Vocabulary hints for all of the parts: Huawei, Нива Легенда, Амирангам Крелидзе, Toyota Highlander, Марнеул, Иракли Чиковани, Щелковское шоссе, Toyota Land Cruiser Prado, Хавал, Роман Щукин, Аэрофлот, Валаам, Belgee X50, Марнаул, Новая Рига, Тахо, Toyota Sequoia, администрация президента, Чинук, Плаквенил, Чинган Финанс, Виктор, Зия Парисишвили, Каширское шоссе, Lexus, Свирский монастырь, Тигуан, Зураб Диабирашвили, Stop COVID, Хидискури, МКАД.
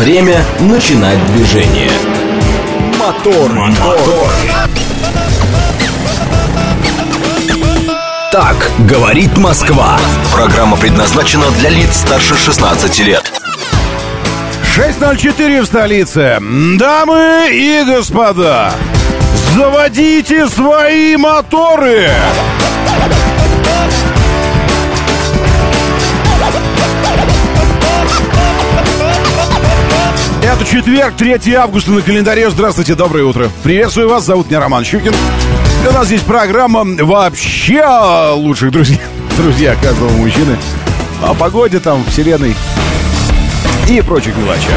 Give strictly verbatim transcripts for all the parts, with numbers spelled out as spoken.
Время начинать движение. Мотор, мотор. Так говорит Москва. Программа предназначена для лиц старше шестнадцати лет. шесть ноль четыре в столице. Дамы и господа, заводите свои моторы. Это четверг, третьего августа на календаре. Здравствуйте, доброе утро. Приветствую вас, зовут меня Роман Щукин. И у нас здесь программа вообще лучших друзей. Друзья каждого мужчины. О погоде там, вселенной и прочих мелочах.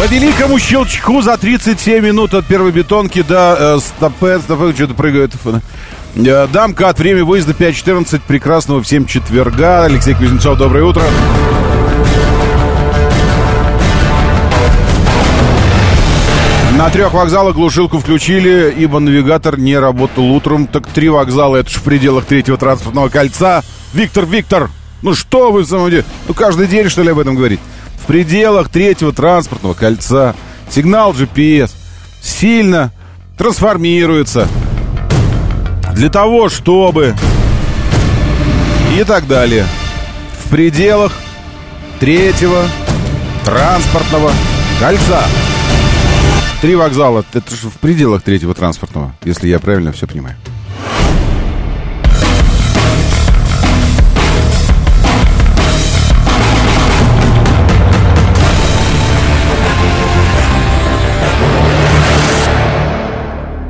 По великому щелчку за тридцать семь минут от первой бетонки до э, стопе, стопе, что-то прыгает... Дамка от времени выезда пять четырнадцать. Прекрасного всем четверга. Алексей Кузнецов, доброе утро. На трех вокзалах глушилку включили, ибо навигатор не работал утром. Так три вокзала, это же в пределах третьего транспортного кольца. Виктор, Виктор, ну что вы в самом деле? Ну каждый день что ли об этом говорить? В пределах третьего транспортного кольца сигнал джи пи эс сильно трансформируется для того, чтобы... И так далее. В пределах третьего транспортного кольца. Три вокзала. Это же в пределах третьего транспортного, если я правильно все понимаю.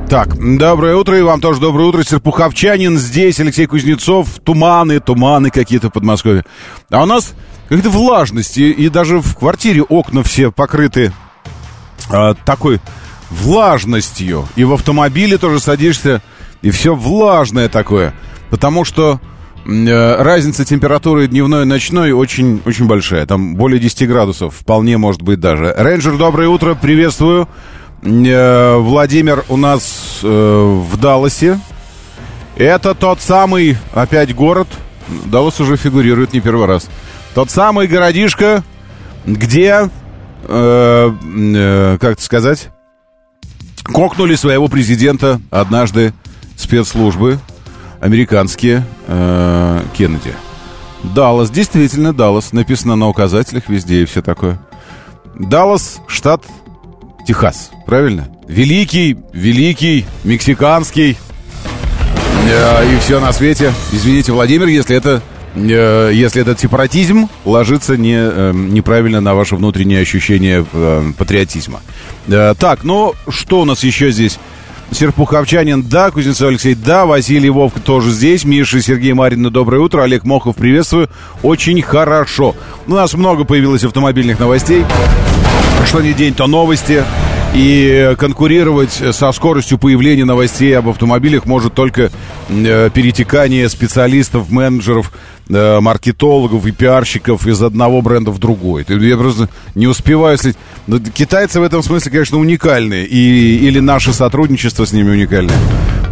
Так, доброе утро, и вам тоже доброе утро. Серпуховчанин здесь, Алексей Кузнецов. Туманы, туманы какие-то в Подмосковье. А у нас как-то влажность, и, и даже в квартире окна все покрыты э, такой влажностью. И в автомобиле тоже садишься, и все влажное такое. Потому что э, разница температуры дневной и ночной очень, очень большая. Там более десяти градусов, вполне может быть даже. Рейнджер, доброе утро, приветствую. Владимир у нас э, в Далласе. Это тот самый, опять город. Даллас уже фигурирует не первый раз. Тот самый городишко, где, э, э, как это сказать, кокнули своего президента однажды спецслужбы американские, э, Кеннеди. Даллас, действительно Даллас. Написано на указателях везде и все такое. Даллас, штат Техас, правильно? Великий, великий, мексиканский э, и все на свете. Извините, Владимир, если это э, если этот сепаратизм ложится не, э, неправильно на ваше внутреннее ощущение э, патриотизма. Э, так, ну, что у нас еще здесь? Серпуховчанин, да, Кузнецов Алексей, да, Василий Вовка тоже здесь, Миша и Сергей Марин, доброе утро, Олег Мохов, приветствую, очень хорошо. У нас много появилось автомобильных новостей. Что ни день, то новости. И конкурировать со скоростью появления новостей об автомобилях может только э, перетекание специалистов, менеджеров, э, маркетологов и пиарщиков из одного бренда в другой. Я просто не успеваю следить. Но китайцы в этом смысле, конечно, уникальны. И, или наше сотрудничество с ними уникальное.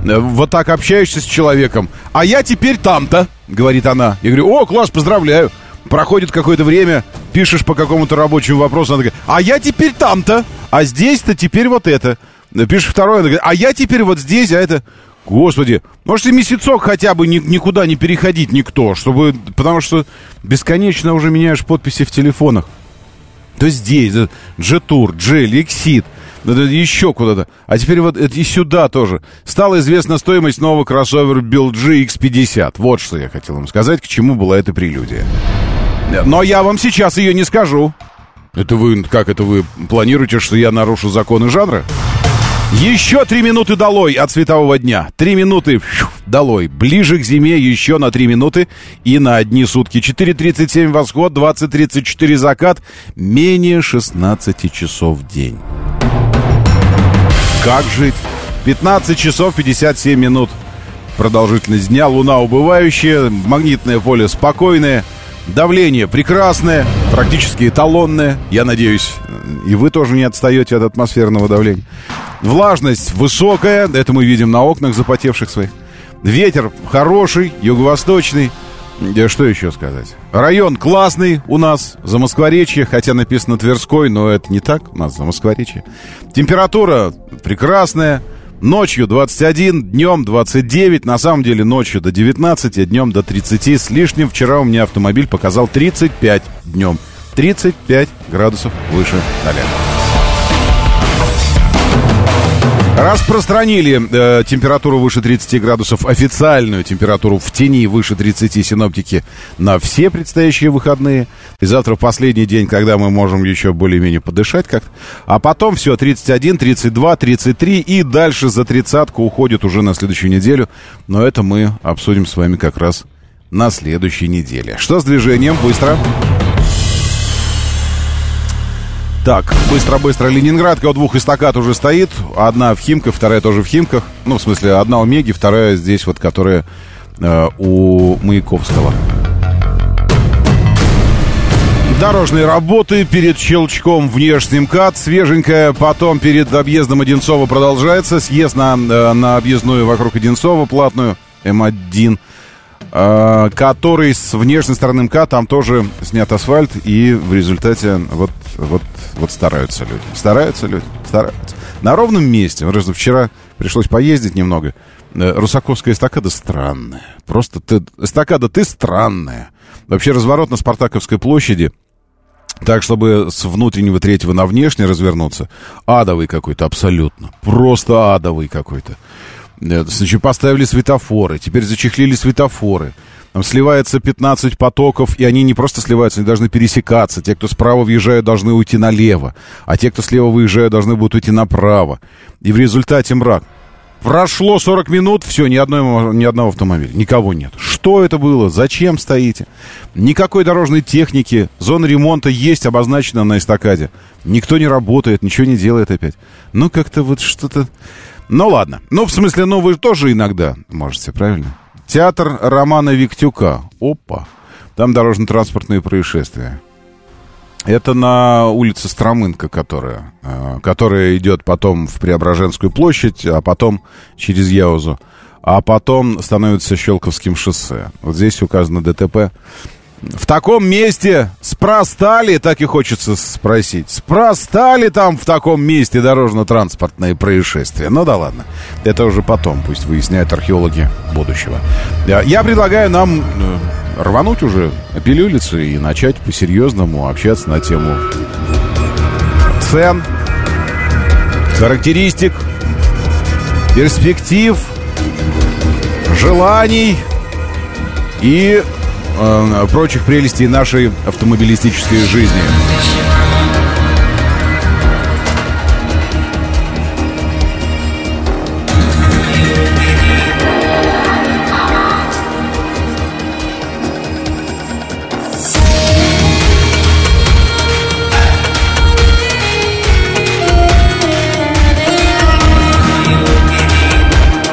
Вот так общаешься с человеком. А я теперь там-то, говорит она. Я говорю, о, класс, поздравляю. Проходит какое-то время, пишешь по какому-то рабочему вопросу, она говорит, а я теперь там-то, а здесь-то теперь вот это. Пишешь второе, она говорит, а я теперь вот здесь, а это... Господи, может и месяцок хотя бы ни, никуда не переходить никто, чтобы... Потому что бесконечно уже меняешь подписи в телефонах. То здесь, G-Tour, G-Lexit, еще куда-то. А теперь вот это и сюда тоже. Стала известна стоимость нового кроссовера Belgee икс пятьдесят. Вот что я хотел вам сказать, к чему была эта прелюдия. Но я вам сейчас ее не скажу. Это вы, как это вы планируете, что я нарушу законы жанра? Еще три минуты долой от светового дня. Три минуты фью, долой. Ближе к зиме еще на три минуты и на одни сутки. четыре тридцать семь восход, двадцать тридцать четыре закат. Менее шестнадцати часов в день. Как жить? пятнадцать часов пятьдесят семь минут. Продолжительность дня. Луна убывающая. Магнитное поле спокойное. Давление прекрасное, практически эталонное. Я надеюсь, и вы тоже не отстаете от атмосферного давления. Влажность высокая. Это мы видим на окнах запотевших своих. Ветер хороший, юго-восточный. Что еще сказать? Район классный у нас, Замоскворечье, хотя написано Тверской, но это не так, у нас Замоскворечье. Температура прекрасная, ночью двадцать один, днем двадцать девять, на самом деле ночью до девятнадцати, а днем до тридцати с лишним. Вчера у меня автомобиль показал тридцать пять днем, тридцать пять градусов выше нуля. Распространили э, температуру выше тридцати градусов, официальную температуру в тени выше тридцати синоптики на все предстоящие выходные. И завтра последний день, когда мы можем еще более-менее подышать как-то. А потом все, тридцать один, тридцать два, тридцать три и дальше за тридцатку уходит уже на следующую неделю. Но это мы обсудим с вами как раз на следующей неделе. Что с движением? Быстро. Так, быстро-быстро. Ленинградка у двух эстакад уже стоит. Одна в Химках, вторая тоже в Химках. Ну, в смысле, одна у Меги, вторая здесь вот, которая э, у Маяковского. Дорожные работы перед Щелчком внешний МКАД. Свеженькая. Потом перед объездом Одинцова продолжается. Съезд на, на объездную вокруг Одинцова, платную эм один. Uh, который с внешней стороны МК, там тоже снят асфальт, и в результате вот, вот, вот стараются люди. Стараются люди, стараются. На ровном месте, вчера пришлось поездить немного. Русаковская эстакада странная. Просто ты, эстакада ты странная. Вообще разворот на Спартаковской площади, так, чтобы с внутреннего третьего на внешний развернуться, адовый какой-то абсолютно. Просто адовый какой-то. Значит, поставили светофоры, теперь зачехлили светофоры. Там сливается пятнадцать потоков, и они не просто сливаются, они должны пересекаться. Те, кто справа въезжают, должны уйти налево, а те, кто слева выезжают, должны будут уйти направо. И в результате мрак. Прошло сорок минут, все, ни одной, ни одного автомобиля, никого нет. Что это было? Зачем стоите? Никакой дорожной техники, зона ремонта есть, обозначена на эстакаде. Никто не работает, ничего не делает опять. Ну, как-то вот что-то... Ну, ладно. Ну, в смысле, ну, вы тоже иногда можете, правильно? Театр Романа Виктюка. Опа. Там дорожно-транспортные происшествия. Это на улице Стромынка, которая, которая идет потом в Преображенскую площадь, а потом через Яузу, а потом становится Щелковским шоссе. Вот здесь указано ДТП. В таком месте спростали, так и хочется спросить, спростали там в таком месте дорожно-транспортные происшествия. Ну да ладно, это уже потом, пусть выясняют археологи будущего. Я предлагаю нам рвануть уже пилюлицы и начать по-серьезному общаться на тему цен, характеристик, перспектив, желаний и... прочих прелестей нашей автомобилистической жизни.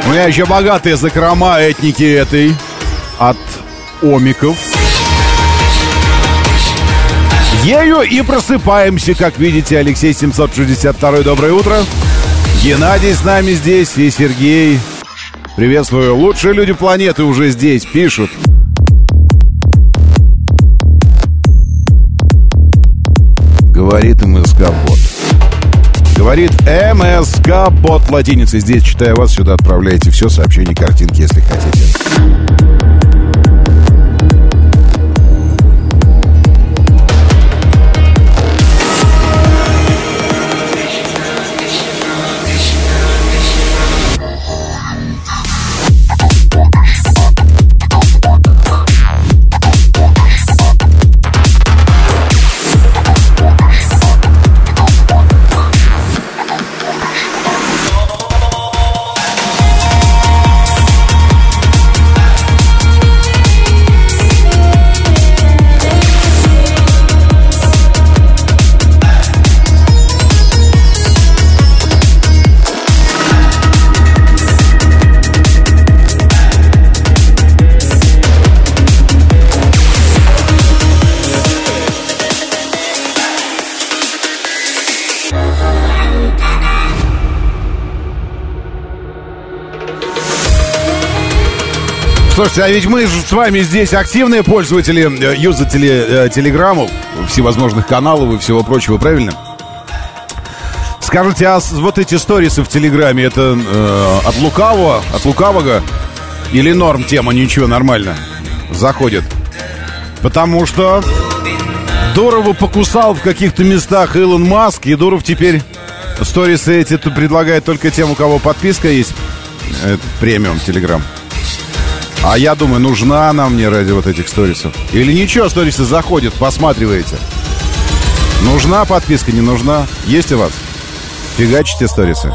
У меня еще богатые закрома этники этой от омиков. Ею и просыпаемся, как видите. Алексей семьсот шестьдесят два, доброе утро. Геннадий с нами здесь и Сергей. Приветствую. Лучшие люди планеты уже здесь, пишут. Говорит МСК-бот. Говорит МСК-бот латиницей. Здесь читаю вас, сюда отправляете все, сообщения, картинки, если хотите. Слушайте, а ведь мы с вами здесь активные пользователи, юзатели Телеграмму, всевозможных каналов и всего прочего, правильно? Скажите, а вот эти сторисы в Телеграме, это э, от лукавого, от лукавого или норм тема, ничего, нормально, заходит? Потому что Дурова покусал в каких-то местах Илон Маск, и Дуров теперь сторисы эти предлагает только тем, у кого подписка есть, это премиум Телеграм. А я думаю, нужна она мне ради вот этих сторисов. Или ничего, сторисы заходят, посматриваете. Нужна подписка, не нужна? Есть у вас? Фигачите сторисы.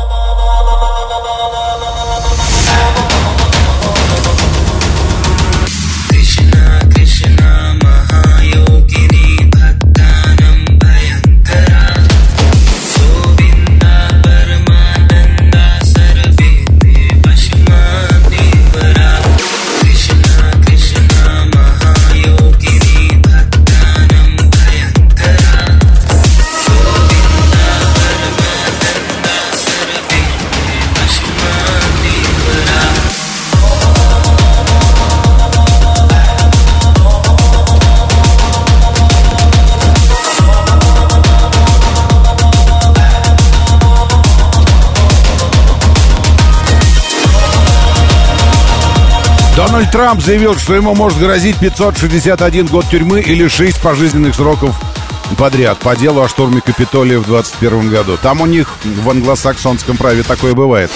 Дональд Трамп заявил, что ему может грозить пятьсот шестьдесят один год тюрьмы или шесть пожизненных сроков подряд по делу о штурме Капитолия в двадцать первом году. Там у них в англосаксонском праве такое бывает.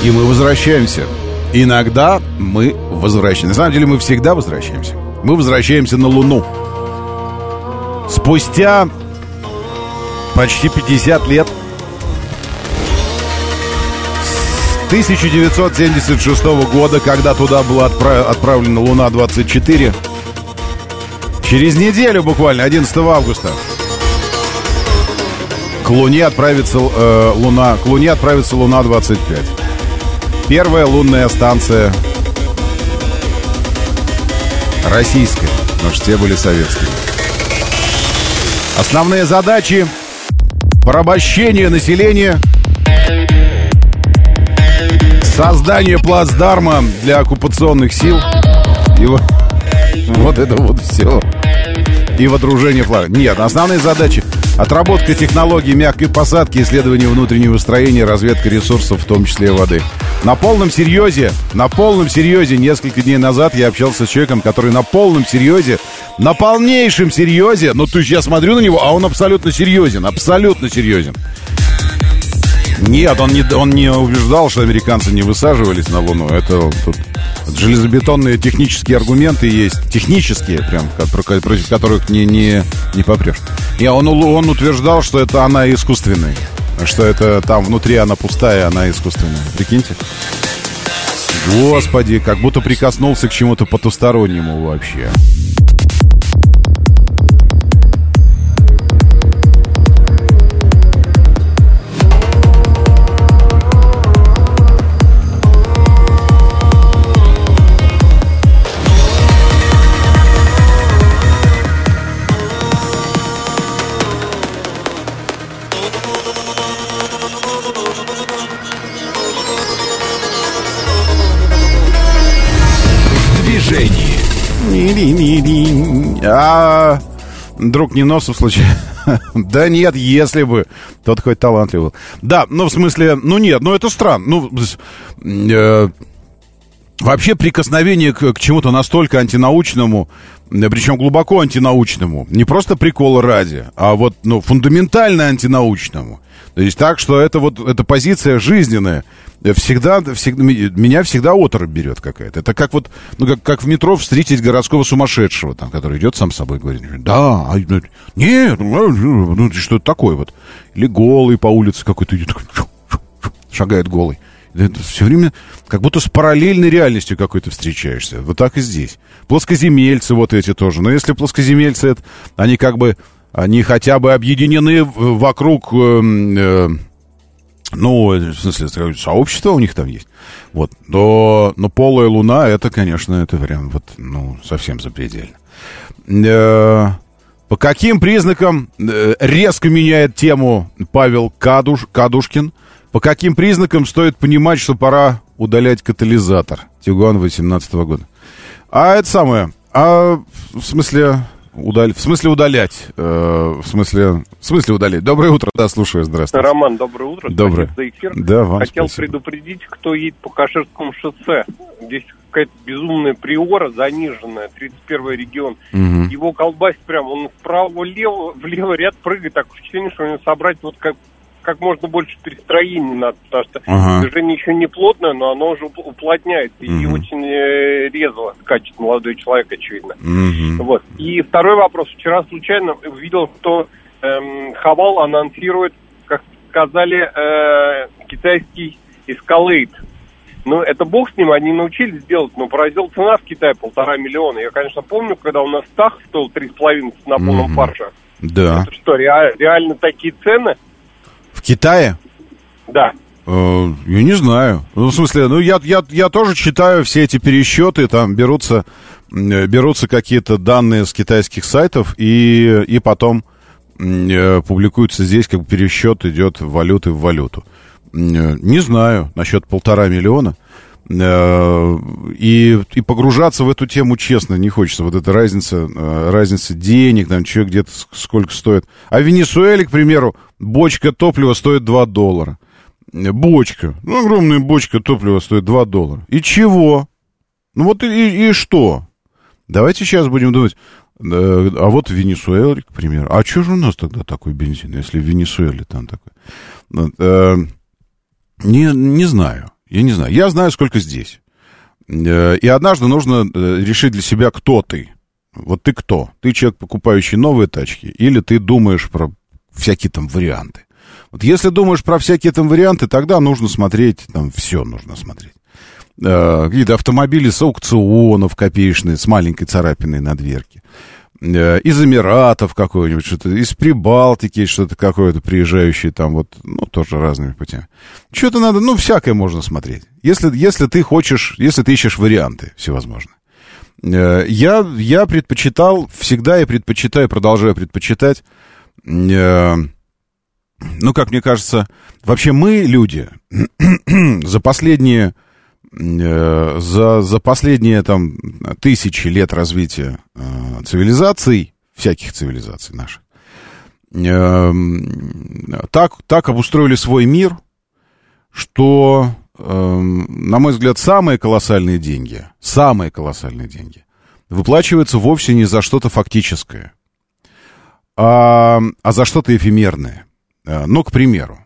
И мы возвращаемся. Иногда мы возвращаемся. На самом деле мы всегда возвращаемся. Мы возвращаемся на Луну. Спустя почти пятьдесят лет, с тысяча девятьсот семьдесят шестого года, когда туда была отправ... отправлена Луна двадцать четыре, через неделю буквально, одиннадцатого августа, к Луне отправится э, Луна, к Луне отправится Луна двадцать пять. Первая лунная станция российская, потому что те были советские. Основные задачи – порабощение населения, создание плацдарма для оккупационных сил. И вот, вот это вот все. И водружение флага. Нет, основные задачи – отработка технологий мягкой посадки, исследование внутреннего строения, разведка ресурсов, в том числе воды. На полном серьезе, на полном серьезе несколько дней назад я общался с человеком, который на полном серьезе, на полнейшем серьезе, ну то есть я смотрю на него, а он абсолютно серьезен, абсолютно серьезен. Нет, он не, он не убеждал, что американцы не высаживались на Луну. Это тут железобетонные технические аргументы есть, технические прям, против которых не, не, не попрешь. И он, он утверждал, что это она искусственная. Что это там внутри она пустая, она искусственная. Прикиньте. Господи, как будто прикоснулся к чему-то потустороннему вообще. А друг не носу в случае. Да нет, если бы. Тот хоть талантливый был. Да, ну в смысле, ну нет, ну это странно. Ну, э, вообще прикосновение к, к чему-то настолько антинаучному, причем глубоко антинаучному, не просто прикол ради, а вот ну, фундаментально антинаучному. То есть так, что это вот эта позиция жизненная. Всегда, всегда, меня всегда оторопь берет какая-то. Это как вот, ну, как, как в метро встретить городского сумасшедшего, там, который идет сам собой и говорит: да, а, нет, ну, что-то такое вот. Или голый по улице какой-то идет, шагает голый. Это все время как будто с параллельной реальностью какой-то встречаешься. Вот так и здесь. Плоскоземельцы вот эти тоже. Но если плоскоземельцы, это, они как бы, они хотя бы объединены вокруг, э, ну, в смысле, сообщество у них там есть. Вот. Но, но полая луна, это, конечно, это прям вот, ну, совсем запредельно. Э, по каким признакам резко меняет тему Павел Кадуш, Кадушкин? По каким признакам стоит понимать, что пора удалять катализатор? Тигуан восемнадцатого года. А это самое. А в смысле, удаль, в смысле удалять? Э, в, смысле, в смысле удалять? Доброе утро. Да, слушаю. Здравствуйте. Роман, доброе утро. Доброе. За эфир. Да, вам хотел спасибо. Предупредить, кто едет по Каширскому шоссе. Здесь какая-то безумная приора, заниженная, тридцать первый регион. Угу. Его колбасит прям. Он вправо-лево, влево ряд прыгает. Так впечатление, что у него собрать вот как... как можно больше перестроений надо, потому что ага. движение еще не плотное, но оно уже уплотняется, угу. и очень резво скачет молодой человек, очевидно. Угу. Вот. И второй вопрос. Вчера случайно увидел, что эм, Хавал анонсирует, как сказали, э, китайский Escalade. Ну, это бог с ним, они научились делать, но поразила цена в Китае полтора миллиона. Я, конечно, помню, когда у нас Тах стоил три с половиной на полном угу. парше. Да. Это что, ре- реально такие цены? В Китае? Да. Э, я не знаю. Ну, в смысле, ну, я, я, я тоже читаю все эти пересчеты, там берутся, берутся какие-то данные с китайских сайтов, и, и потом э, публикуются здесь, как бы пересчет идет валюты в валюту. Не знаю насчет полтора миллиона. Э, и, и погружаться в эту тему, честно, не хочется. Вот эта разница, разница денег, там, что где-то сколько стоит. А в Венесуэле, к примеру, бочка топлива стоит два доллара. Бочка, ну, огромная бочка топлива стоит два доллара. И чего? Ну, вот и, и что? Давайте сейчас будем думать. А вот в Венесуэле, к примеру. А что же у нас тогда такой бензин, если в Венесуэле там такой? Не, не знаю. Я не знаю. Я знаю, сколько здесь. И однажды нужно решить для себя, кто ты. Вот ты кто? Ты человек, покупающий новые тачки? Или ты думаешь про всякие там варианты. Вот если думаешь про всякие там варианты, тогда нужно смотреть, там все нужно смотреть. Э, какие-то автомобили с аукционов копеечные, с маленькой царапиной на дверке. Э, из Эмиратов какой-нибудь, что-то из Прибалтики, что-то какое-то приезжающее там вот, ну, тоже разными путями. Что-то надо, ну, всякое можно смотреть. Если, если ты хочешь, если ты ищешь варианты всевозможные. Э, я, я предпочитал, всегда я предпочитаю, продолжаю предпочитать. Ну, как мне кажется, вообще мы, люди, за последние, за, за последние там, тысячи лет развития цивилизаций, всяких цивилизаций наших, так, так обустроили свой мир, что, на мой взгляд, самые колоссальные деньги, самые колоссальные деньги выплачиваются вовсе не за что-то фактическое. А, а за что-то эфемерное. Ну, к примеру,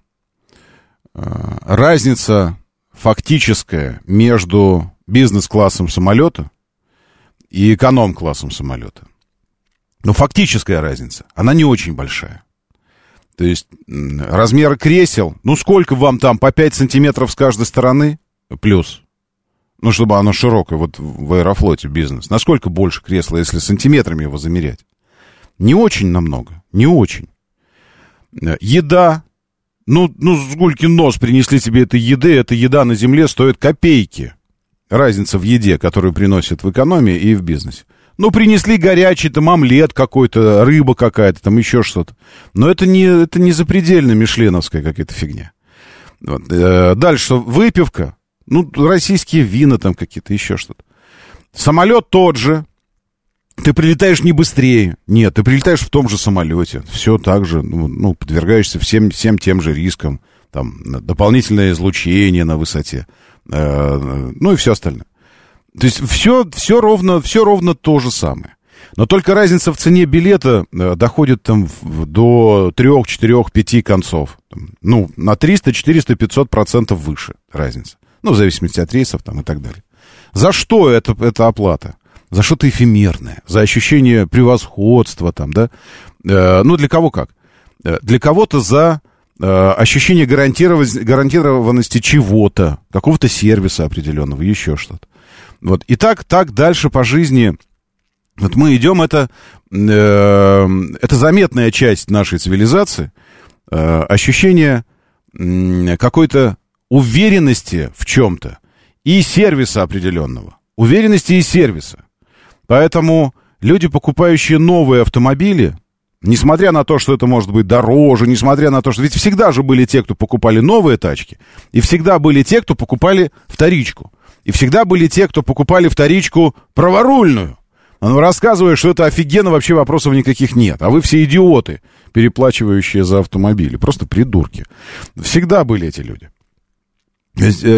разница фактическая между бизнес-классом самолета и эконом-классом самолета. Но фактическая разница, она не очень большая. То есть размеры кресел, ну, сколько вам там, по пять сантиметров с каждой стороны, плюс. Ну, чтобы оно широкое, вот в Аэрофлоте бизнес. Насколько больше кресла, если сантиметрами его замерять? Не очень намного, не очень. Еда. Ну, ну, с гульки нос принесли тебе этой еды. Эта еда на земле стоит копейки. Разница в еде, которую приносят в экономии и в бизнесе. Ну, принесли горячий там омлет какой-то, рыба какая-то, там еще что-то. Но это не, это не запредельно мишленовская какая-то фигня. Вот. Дальше выпивка. Ну, российские вина там какие-то, еще что-то. Самолет тот же. Ты прилетаешь не быстрее. Нет, ты прилетаешь в том же самолете. Все так же, ну, ну подвергаешься всем, всем тем же рискам. Там, дополнительное излучение на высоте. Э, ну и все остальное. То есть все, все, ровно, все ровно то же самое. Но только разница в цене билета доходит там до трех, четырех, пяти концов. Ну, на триста, четыреста, пятьсот процентов выше разница. Ну, в зависимости от рейсов там, и так далее. За что это, эта оплата? За что-то эфемерное, за ощущение превосходства там, да? Э, ну, для кого как? Для кого-то за ощущение гарантированности чего-то, какого-то сервиса определенного, еще что-то. Вот. И так, так дальше по жизни. Вот мы идем, это, э, это заметная часть нашей цивилизации, э, ощущение э, какой-то уверенности в чем-то и сервиса определенного. Уверенности и сервиса. Поэтому люди, покупающие новые автомобили, несмотря на то, что это может быть дороже, несмотря на то, что... Ведь всегда же были те, кто покупали новые тачки, и всегда были те, кто покупали вторичку. И всегда были те, кто покупали вторичку праворульную. Он рассказывает, что это офигенно, вообще вопросов никаких нет. А вы все идиоты, переплачивающие за автомобили. Просто придурки. Всегда были эти люди.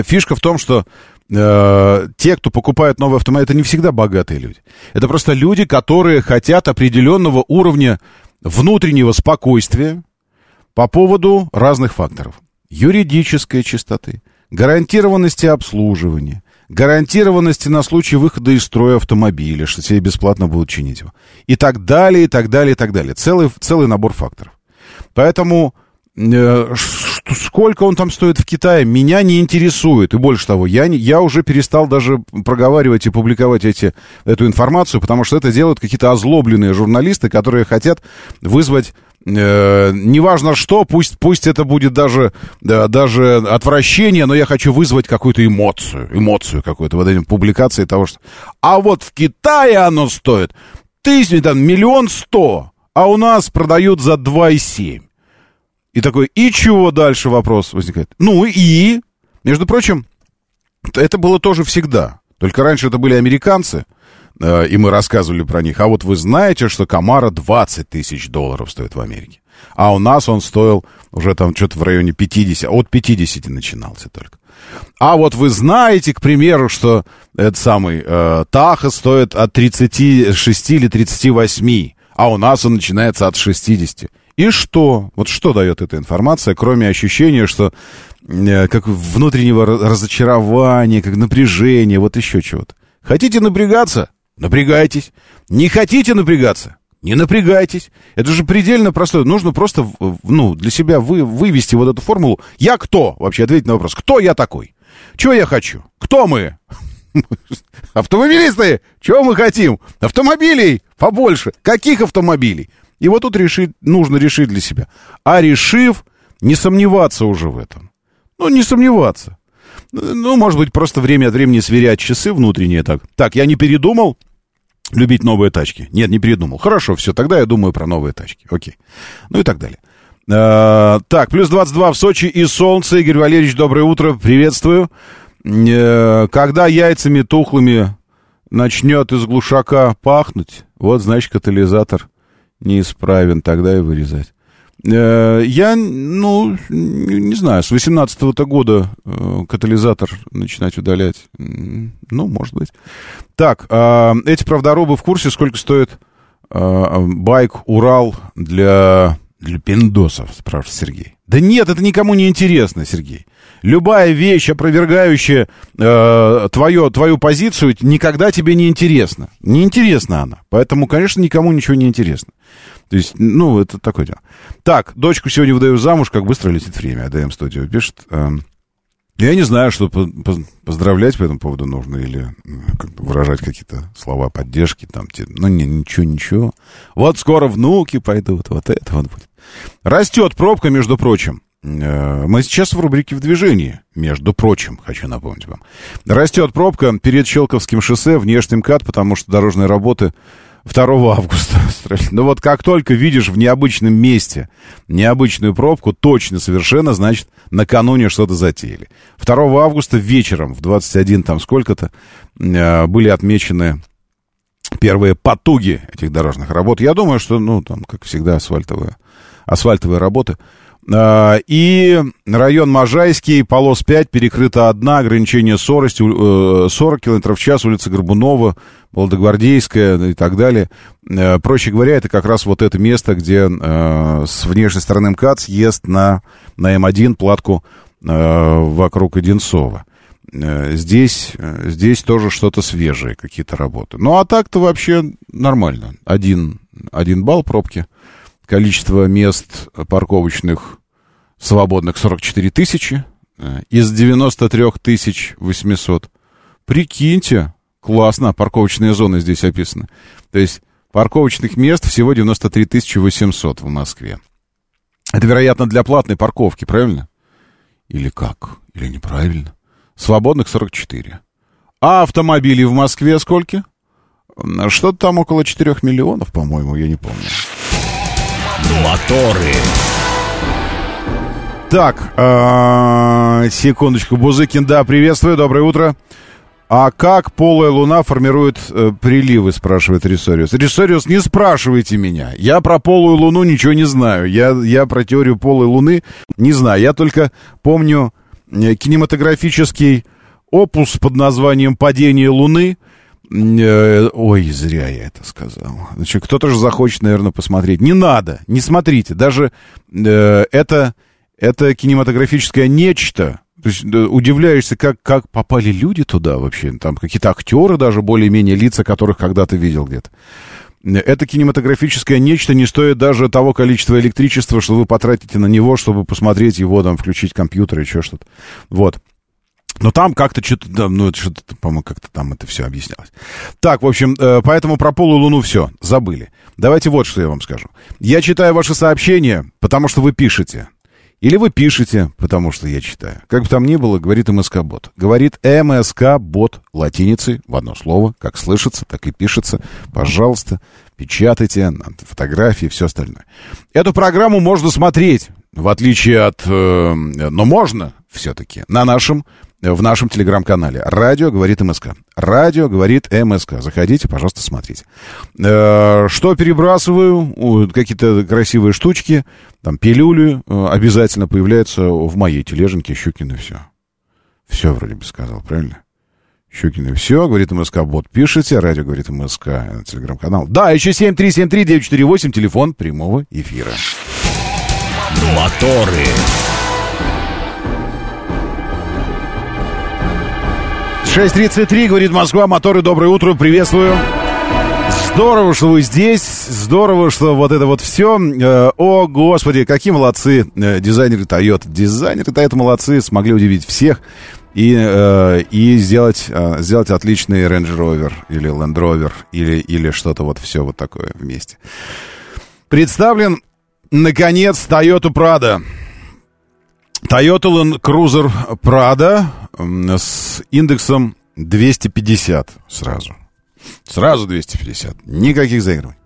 Фишка в том, что э, те, кто покупает новые автомобили, это не всегда богатые люди. Это просто люди, которые хотят определенного уровня внутреннего спокойствия по поводу разных факторов. Юридической чистоты, гарантированности обслуживания, гарантированности на случай выхода из строя автомобиля, что тебе бесплатно будут чинить его. И так далее, и так далее, и так далее. Целый, целый набор факторов. Поэтому э, что, сколько он там стоит в Китае, меня не интересует. И больше того, я, я уже перестал даже проговаривать и публиковать эти, эту информацию, потому что это делают какие-то озлобленные журналисты, которые хотят вызвать... Э, неважно что, пусть, пусть это будет даже, да, даже отвращение, но я хочу вызвать какую-то эмоцию, эмоцию какую-то, вот этим публикацией того, что... А вот в Китае оно стоит тысячу, там, миллион сто, а у нас продают за два и семь. И такой, и чего дальше вопрос возникает? Ну и, между прочим, это было тоже всегда, только раньше это были американцы, и мы рассказывали про них. А вот вы знаете, что Камара двадцать тысяч долларов стоит в Америке. А у нас он стоил уже там что-то в районе пятидесяти. От пятидесяти начинался только. А вот вы знаете, к примеру, что этот самый э, Тахо стоит от тридцати шести или тридцати восьми. А у нас он начинается от шестидесяти. И что? Вот что дает эта информация, кроме ощущения, что э, как внутреннего разочарования, как напряжения, вот еще чего-то. Хотите напрягаться? Напрягайтесь. Не хотите напрягаться? Не напрягайтесь. Это же предельно простое. Нужно просто, ну, для себя вы, вывести вот эту формулу. Я кто? Вообще ответить на вопрос. Кто я такой? Чего я хочу? Кто мы? Автомобилисты! Чего мы хотим? Автомобилей побольше. Каких автомобилей? И вот тут решить, нужно решить для себя. А решив, не сомневаться уже в этом. Ну, не сомневаться. Ну, может быть, просто время от времени сверять часы внутренние так. Так, я не передумал любить новые тачки. Нет, не передумал. Хорошо, все, тогда я думаю про новые тачки. Окей. Ну и так далее. А, так, плюс двадцать два в Сочи и солнце. Игорь Валерьевич, доброе утро, приветствую. А, когда яйцами тухлыми начнет из глушака пахнуть, вот, значит, катализатор неисправен, тогда и вырезать. Я, ну, не знаю, с восемнадцатого-то года катализатор начинать удалять. Ну, может быть. Так, эти правдорубы в курсе, сколько стоит байк «Урал» для, для пиндосов, спрашивает Сергей. Да нет, это никому не интересно, Сергей. Любая вещь, опровергающая э, твою, твою позицию, никогда тебе не интересна. Не интересна она. Поэтому, конечно, никому ничего не интересно. То есть, ну, это такое дело. Так, дочку сегодня выдаю замуж, как быстро летит время. АДМ Студио пишет. Э, я не знаю, что поздравлять по этому поводу нужно или как бы выражать какие-то слова поддержки. Там, ну, не, ничего, ничего. Вот скоро внуки пойдут, вот это вот будет. Растет пробка, между прочим. Мы сейчас в рубрике «В движении», между прочим, хочу напомнить вам. Растет пробка перед Щелковским шоссе, внешний МКАД, потому что дорожные работы второго августа. Но вот как только видишь в необычном месте необычную пробку, точно совершенно, значит, накануне что-то затеяли. второго августа вечером в двадцать один там сколько-то были отмечены первые потуги этих дорожных работ. Я думаю, что, ну, там, как всегда, асфальтовые, асфальтовые работы. И район Можайский, полос пять, перекрыта одна, ограничение сорок километров в час, улица Горбунова, Молодогвардейская и так далее. Проще говоря, это как раз вот это место, где с внешней стороны МКАД съезд на, на эм один, платку вокруг Одинцова. Здесь, здесь тоже что-то свежее, какие-то работы. Ну, а так-то вообще нормально. Один, один балл пробки. Количество мест парковочных свободных сорок четыре тысячи из девяносто три тысячи восемьсот. Прикиньте, классно, парковочные зоны здесь описаны. То есть парковочных мест всего девяносто три тысячи восемьсот в Москве. Это, вероятно, для платной парковки, правильно? Или как? Или неправильно? Свободных сорок четыре. А автомобилей в Москве сколько? Что-то там около четырех миллионов, по-моему, я не помню. Моторы. Так, э-э, секундочку. Бузыкин, да, приветствую, доброе утро. А как полая луна формирует э, приливы, спрашивает Рисориус. Рисориус, не спрашивайте меня. Я про полую луну ничего не знаю. Я, я про теорию полой луны не знаю. Я только помню э, кинематографический опус под названием «Падение луны». Ой, зря я это сказал. Значит, кто-то же захочет, наверное, посмотреть. Не надо, не смотрите. Даже э, это, это кинематографическое нечто. То есть удивляешься, как, как попали люди туда вообще. Там какие-то актеры даже, более-менее лица, которых когда-то видел где-то. Это кинематографическое нечто не стоит даже того количества электричества, что вы потратите на него, чтобы посмотреть его, там, включить компьютер и еще что-то. Вот. Но там как-то что-то, ну, что-то, по-моему, как-то там это все объяснялось. Так, в общем, поэтому про полую луну все, забыли. Давайте вот, что я вам скажу. Я читаю ваши сообщения, потому что вы пишете. Или вы пишете, потому что я читаю. Как бы там ни было, говорит МСК-бот. Говорит МСК-бот латиницей в одно слово. Как слышится, так и пишется. Пожалуйста, печатайте, фотографии, все остальное. Эту программу можно смотреть, в отличие от... Э, но можно все-таки на нашем... В нашем телеграм-канале «Радио говорит МСК». «Радио говорит МСК». Заходите, пожалуйста, смотрите. Что перебрасываю? Какие-то красивые штучки. Там пилюли обязательно появляются в моей тележенке. Щукин и все. Все вроде бы сказал, правильно? Щукин и все. Говорит МСК. Бот пишите. «Радио говорит МСК». Телеграм-канал. Да, еще семь три семь три девять четыре восемь. Телефон прямого эфира. Моторы. шесть тридцать три, говорит Москва, моторы, доброе утро, приветствую. Здорово, что вы здесь, здорово, что вот это вот все. О, господи, какие молодцы дизайнеры Toyota. Дизайнеры Toyota молодцы, смогли удивить всех и, и сделать, сделать отличный Range Rover или Land Rover или, или что-то вот все вот такое вместе. Представлен, наконец, Toyota Prado. Toyota Land Cruiser Prado с индексом двести пятьдесят сразу. Сразу двести пятьдесят. Никаких заигрываний.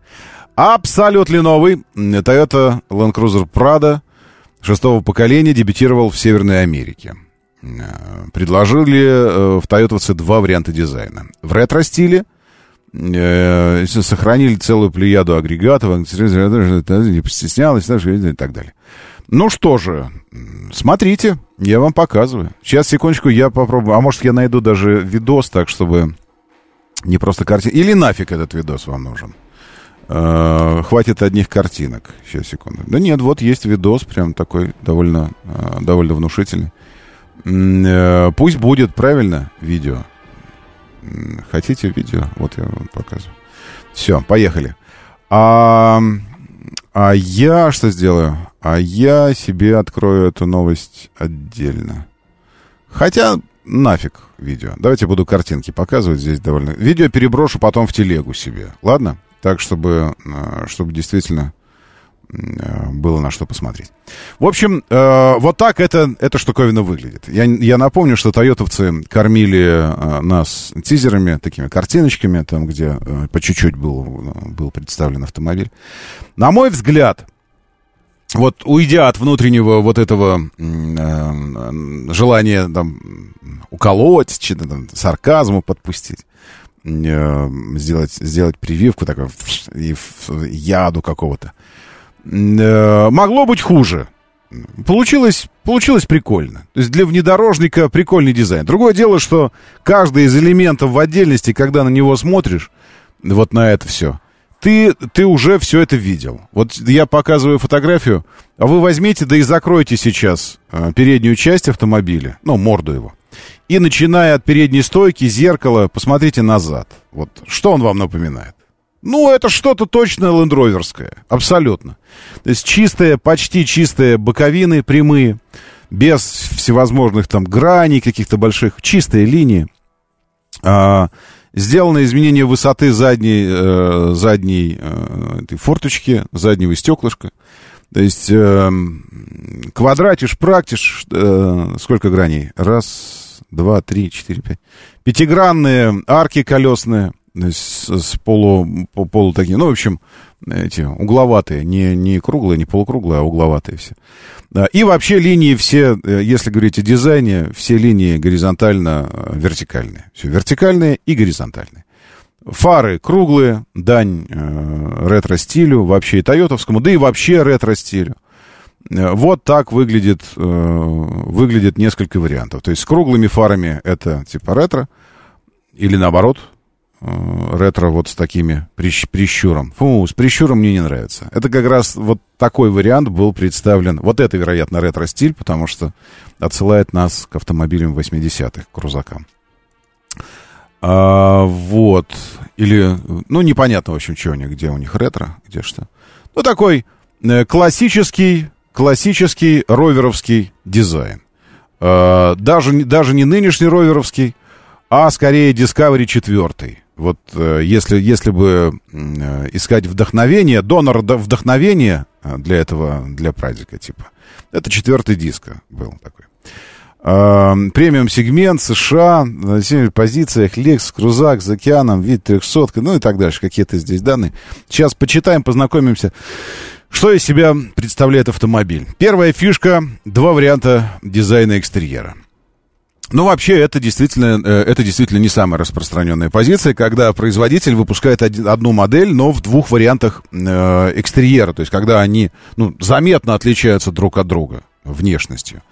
Абсолютно новый Toyota Land Cruiser Prado шестого поколения дебютировал в Северной Америке. Предложили в Toyota два варианта дизайна. В ретро-стиле сохранили целую плеяду агрегатов, не постеснялось и так далее. Ну что же, смотрите, я вам показываю. Сейчас, секундочку, я попробую. А может, я найду даже видос, так, чтобы не просто картина. Или нафиг этот видос вам нужен? Э-э- хватит одних картинок. Сейчас, секунду. Да нет, вот есть видос, прям такой довольно, э- довольно внушительный. Э-э- пусть будет, правильно, видео. Э-э- хотите видео? Вот я вам показываю. Все, поехали. А... А я что сделаю? А я себе открою эту новость отдельно. Хотя нафиг видео. Давайте буду картинки показывать здесь довольно. Видео переброшу потом в телегу себе. Ладно? Так, чтобы, чтобы действительно было на что посмотреть. В общем, вот так это, эта штуковина выглядит. Я, я напомню, что тойотовцы кормили нас тизерами, такими картиночками, там, где по чуть-чуть был, был представлен автомобиль. На мой взгляд, вот уйдя от внутреннего вот этого э, желания там, уколоть, что-то, там, сарказму подпустить, э, сделать, сделать прививку такую, и яду какого-то, э, могло быть хуже. Получилось, получилось прикольно. То есть для внедорожника прикольный дизайн. Другое дело, что каждый из элементов в отдельности, когда на него смотришь, вот на это все, Ты, ты уже все это видел. Вот я показываю фотографию, а вы возьмите, да и закройте сейчас переднюю часть автомобиля, ну, морду его, и, начиная от передней стойки, зеркала, посмотрите назад. Вот что он вам напоминает? Ну, это что-то точно лэндроверское, абсолютно. То есть чистые, почти чистые боковины прямые, без всевозможных там граней каких-то больших, чистые линии. А, сделано изменение высоты задней, э, задней э, этой форточки, заднего стеклышка. То есть э, квадратиш, практиш, э, сколько граней? Раз, два, три, четыре, пять. Пятигранные арки колесные. С, с полу, полу такие, ну, в общем, эти угловатые, не, не круглые, не полукруглые, а угловатые все. И вообще линии все, если говорить о дизайне, все линии горизонтально-вертикальные. Все вертикальные и горизонтальные. Фары круглые, дань э, ретро-стилю, вообще и тойотовскому, да и вообще ретро-стилю. Вот так выглядит, э, выглядит несколько вариантов. То есть с круглыми фарами это типа ретро, или наоборот, ретро вот с такими прищ- прищуром. Фу, с прищуром мне не нравится. Это как раз вот такой вариант был представлен. Вот это, вероятно, ретро-стиль, потому что отсылает нас к автомобилям восьмидесятых, к крузакам. А, вот. Или, ну, непонятно, в общем, что у них, где у них ретро, где что. Ну, такой классический, классический роверовский дизайн. А, даже, даже не нынешний роверовский, а скорее Discovery четыре. Вот если, если бы искать вдохновение, донор вдохновения для этого, для прадика типа. Это четвертый диско был такой. Премиум-сегмент, США, на семи позициях, Лекс, крузак за океаном, вид трехсотка, ну и так дальше. Какие-то здесь данные. Сейчас почитаем, познакомимся, что из себя представляет автомобиль. Первая фишка, два варианта дизайна экстерьера. Ну, вообще, это действительно, это действительно не самая распространенная позиция, когда производитель выпускает один, одну модель, но в двух вариантах э, экстерьера, то есть когда они, ну, заметно отличаются друг от друга внешностью.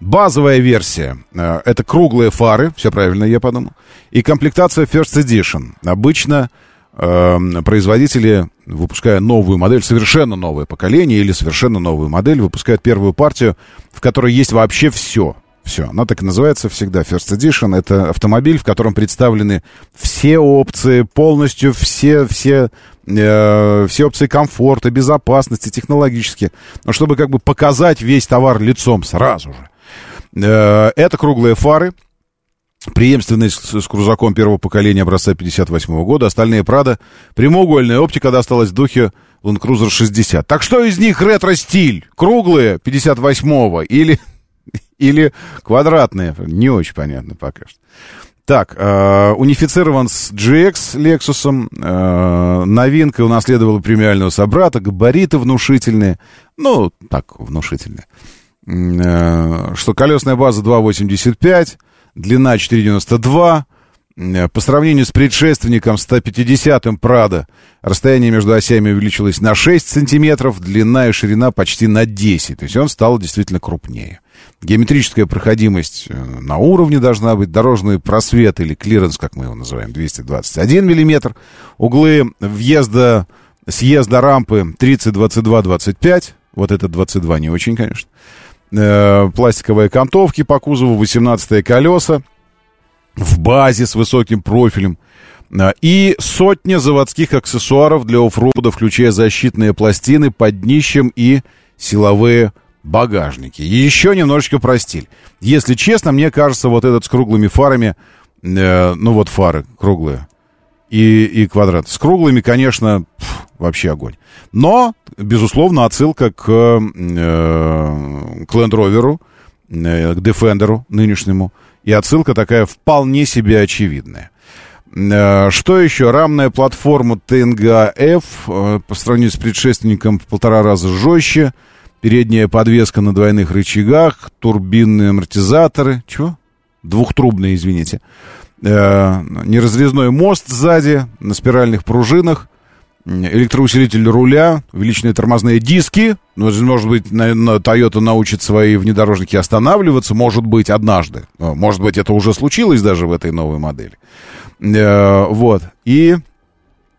Базовая версия э, — это круглые фары, все правильно я подумал, и комплектация First Edition. Обычно э, производители, выпуская новую модель, совершенно новое поколение или совершенно новую модель, выпускают первую партию, в которой есть вообще все. Все, она так и называется всегда, First Edition. Это автомобиль, в котором представлены все опции, полностью все, все, э, все опции комфорта, безопасности, технологические. Но чтобы как бы показать весь товар лицом сразу же. Э, это круглые фары, преемственные с, с крузаком первого поколения образца пятьдесят восьмого года. Остальные Prado. Прямоугольная оптика досталась в духе Land Cruiser шестьдесят. Так что из них ретро-стиль? Круглые пятьдесят восьмого или... Или квадратные, не очень понятно пока что. Так, э, унифицирован с джи экс Lexus. Э, новинка унаследовала премиального собрата. Габариты внушительные. Ну, так, внушительные. Э, что колесная база два восемьдесят пять, длина четыре девяносто два. Э, по сравнению с предшественником сто пятидесятым Prado расстояние между осями увеличилось на шесть сантиметров. Длина и ширина почти на десять. То есть он стал действительно крупнее. Геометрическая проходимость на уровне должна быть. Дорожный просвет или клиренс, как мы его называем, двести двадцать один миллиметр. Углы въезда, съезда рампы тридцать, двадцать два, двадцать пять. Вот это двадцать два не очень, конечно. Э-э, пластиковые окантовки по кузову, восемнадцатые колеса. В базе с высоким профилем. И сотня заводских аксессуаров для оффроуда, включая защитные пластины под днищем и силовые багажники. И еще немножечко про стиль. Если честно, мне кажется, вот этот с круглыми фарами, э, ну вот фары круглые и, и квадрат. С круглыми, конечно, пф, вообще огонь. Но, безусловно, отсылка к, э, к Land Rover, э, к Defender нынешнему. И отсылка такая вполне себе очевидная. Что еще? Рамная платформа тэ эн гэ эф э, по сравнению с предшественником в полтора раза жестче. Передняя подвеска на двойных рычагах, турбинные амортизаторы. Чего? Двухтрубные, извините. Э-э, неразрезной мост сзади, на спиральных пружинах. Электроусилитель руля, увеличенные тормозные диски. Ну, может быть, наверное, Toyota научит свои внедорожники останавливаться. Может быть, однажды. Может быть, это уже случилось даже в этой новой модели. Э-э, вот. И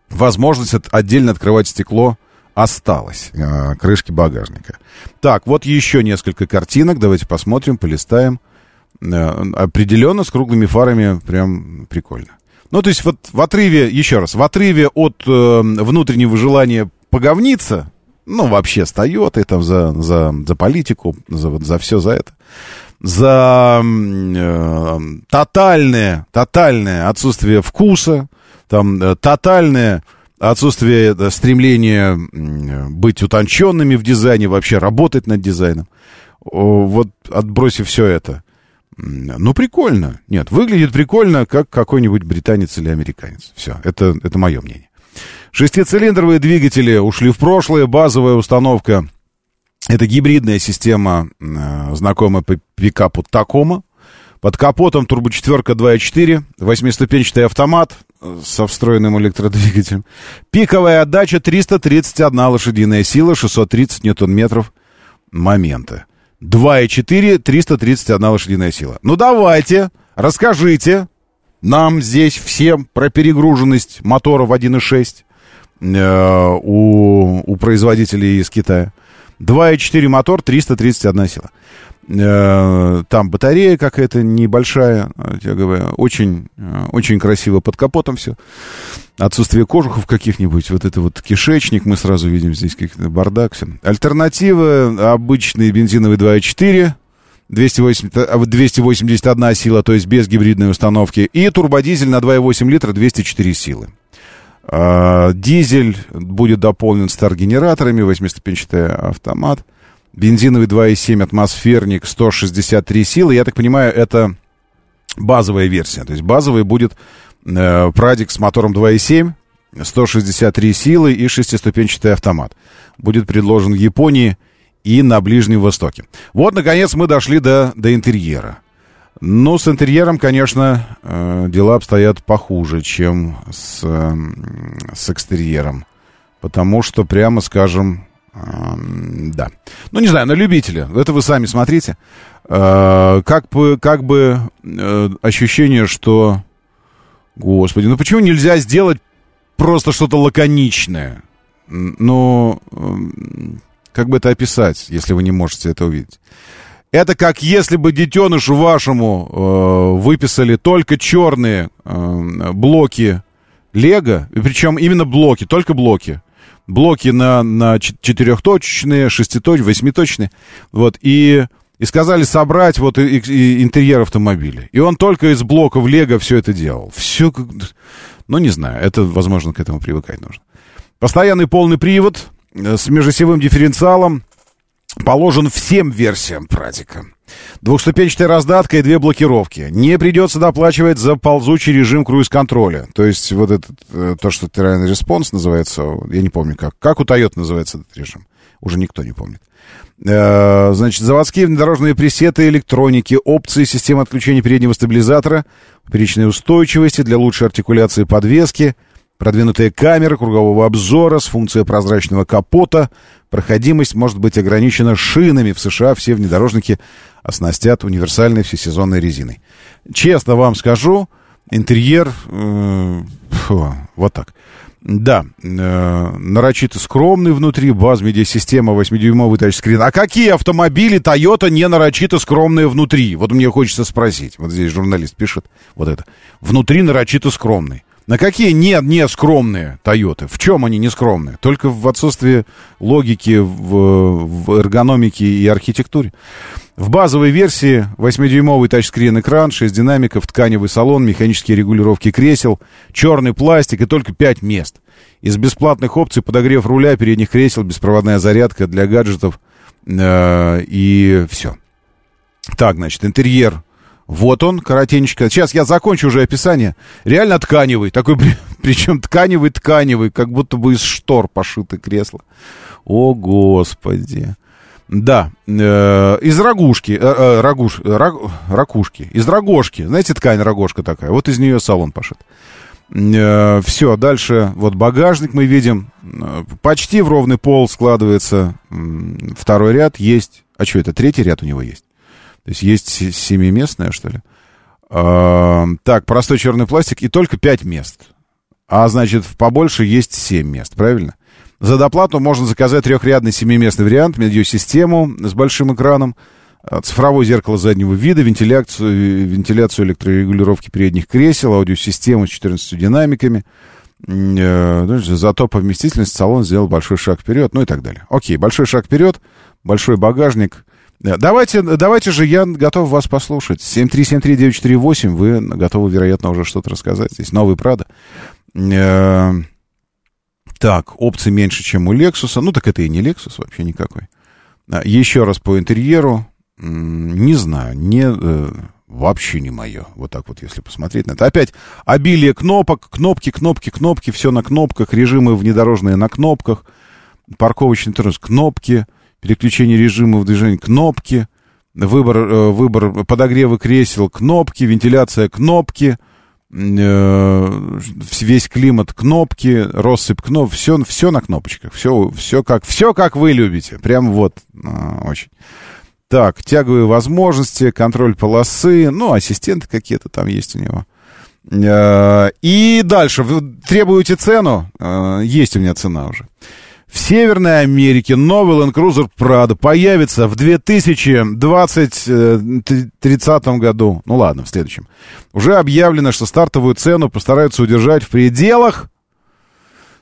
возможность от- отдельно открывать стекло осталось, э, крышки багажника. Так, вот еще несколько картинок. Давайте посмотрим, полистаем. Э, определенно с круглыми фарами прям прикольно. Ну, то есть вот в отрыве, еще раз, в отрыве от э, внутреннего желания поговниться, ну, вообще с Тойотой, там, за, за, за политику, за, вот, за все за это, за э, тотальное, тотальное отсутствие вкуса, там, э, тотальное отсутствие э, стремления э, быть утонченными в дизайне, вообще работать над дизайном, О, вот отбросив все это. Ну, прикольно. Нет, выглядит прикольно, как какой-нибудь британец или американец. Все, это, это мое мнение. Шестицилиндровые двигатели ушли в прошлое. Базовая установка — это гибридная система, знакомая по пикапу Такома. Под капотом турбочетверка два и четыре, восьмиступенчатый автомат со встроенным электродвигателем. Пиковая отдача — триста тридцать одна лошадиная сила, шестьсот тридцать ньютон-метров момента. два и четыре, триста тридцать одна лошадиная сила. Ну, давайте, расскажите нам здесь всем про перегруженность моторов один и шесть э, у, у производителей из Китая. два и четыре мотор, триста тридцать одна сила. Э, там батарея какая-то небольшая, я говорю, очень, очень красиво под капотом все. Отсутствие кожухов каких-нибудь, вот это вот кишечник, мы сразу видим здесь какие-то бардак. Все. Альтернатива обычный бензиновый два и четыре, двести восемьдесят одна сила, то есть без гибридной установки, и турбодизель на два и восемь литра, двести четыре силы. А, дизель будет дополнен стар-генераторами, восьмиступенчатый автомат, бензиновый два и семь атмосферник, сто шестьдесят три силы, я так понимаю, это базовая версия, то есть базовая будет... Прадик с мотором два и семь, сто шестьдесят три силы и шестиступенчатый автомат. Будет предложен в Японии и на Ближнем Востоке. Вот, наконец, мы дошли до, до интерьера. Ну, с интерьером, конечно, дела обстоят похуже, чем с, с экстерьером. Потому что, прямо скажем, да. Ну, не знаю, на любителя. Это вы сами смотрите. Как бы, как бы ощущение, что... Господи, ну почему нельзя сделать просто что-то лаконичное? Ну, как бы это описать, если вы не можете это увидеть? Это как если бы детенышу вашему э, выписали только черные э, блоки Лего, причем именно блоки, только блоки. Блоки на, на четырехточечные, шеститочные, восьмиточные. Вот, и... И сказали собрать вот и, и интерьер автомобиля. И он только из блоков Лего все это делал. Все, ну, не знаю, это, возможно, к этому привыкать нужно. Постоянный полный привод с межосевым дифференциалом положен всем версиям Прадика. Двухступенчатая раздатка и две блокировки. Не придется доплачивать за ползучий режим круиз-контроля. То есть вот этот, то, что Terrain Response называется, я не помню как. Как у Toyota называется этот режим? Уже никто не помнит. Значит, заводские внедорожные пресеты электроники, опции системы отключения переднего стабилизатора, поперечной устойчивости для лучшей артикуляции подвески, продвинутые камеры кругового обзора с функцией прозрачного капота. Проходимость может быть ограничена шинами. В США все внедорожники оснастят универсальной всесезонной резиной. Честно вам скажу, интерьер... Э, фу, вот так. Да, э, нарочито скромный внутри, баз-медиасистема, восьмидюймовый тачскрин. А какие автомобили Toyota не нарочито скромные внутри? Вот мне хочется спросить. Вот здесь журналист пишет вот это. Внутри нарочито скромный. На какие не, не скромные Toyota? В чем они не скромные? Только в отсутствии логики, в, в эргономике и архитектуре. В базовой версии восьмидюймовый тачскрин-экран, шесть динамиков, тканевый салон, механические регулировки кресел, черный пластик и только пять мест. Из бесплатных опций подогрев руля, передних кресел, беспроводная зарядка для гаджетов э- и все. Так, значит, интерьер. Вот он, коротенечко. Сейчас я закончу уже описание. Реально тканевый. Такой, причем тканевый-тканевый, как будто бы из штор пошиты кресла. О, Господи. Да, э, из рогушки, э, э, рогуш, рог, ракушки, из рогожки. Знаете, ткань рогожка такая. Вот из нее салон пошит. Э, все, дальше вот багажник мы видим. Почти в ровный пол складывается второй ряд. Есть, а что это, третий ряд у него есть? То есть есть семиместная, что ли? А, так, простой черный пластик и только пять мест. А значит, побольше есть семь мест, правильно? За доплату можно заказать трехрядный семиместный вариант, медиасистему с большим экраном, цифровое зеркало заднего вида, вентиляцию, вентиляцию электрорегулировки передних кресел, аудиосистему с четырнадцатью динамиками. Зато по вместительности салон сделал большой шаг вперед, ну и так далее. Окей, большой шаг вперед, большой багажник. Давайте, давайте же, я готов вас послушать. семь три семь три девять четыре восемь, вы готовы, вероятно, уже что-то рассказать. Здесь новый Прадо. Так, опций меньше, чем у Лексуса. Ну, так это и не Лексус вообще никакой. Еще раз по интерьеру. Не знаю, не, вообще не мое. Вот так вот, если посмотреть на это. Опять обилие кнопок, кнопки, кнопки, кнопки. Все на кнопках, режимы внедорожные на кнопках. Парковочный тормоз, кнопки. Переключение режимов движения, кнопки. Выбор, выбор подогрева кресел, кнопки. Вентиляция, кнопки. Весь климат, кнопки, россыпь кнопок, все, все на кнопочках, все, все, как, все как вы любите, прям вот, очень. Так, тяговые возможности, контроль полосы, ну, ассистенты какие-то там есть у него. И дальше, вы требуете цену, есть у меня цена уже. В Северной Америке новый Land Cruiser Prado появится в две тысячи тридцатом году. Ну ладно, в следующем. Уже объявлено, что стартовую цену постараются удержать в пределах.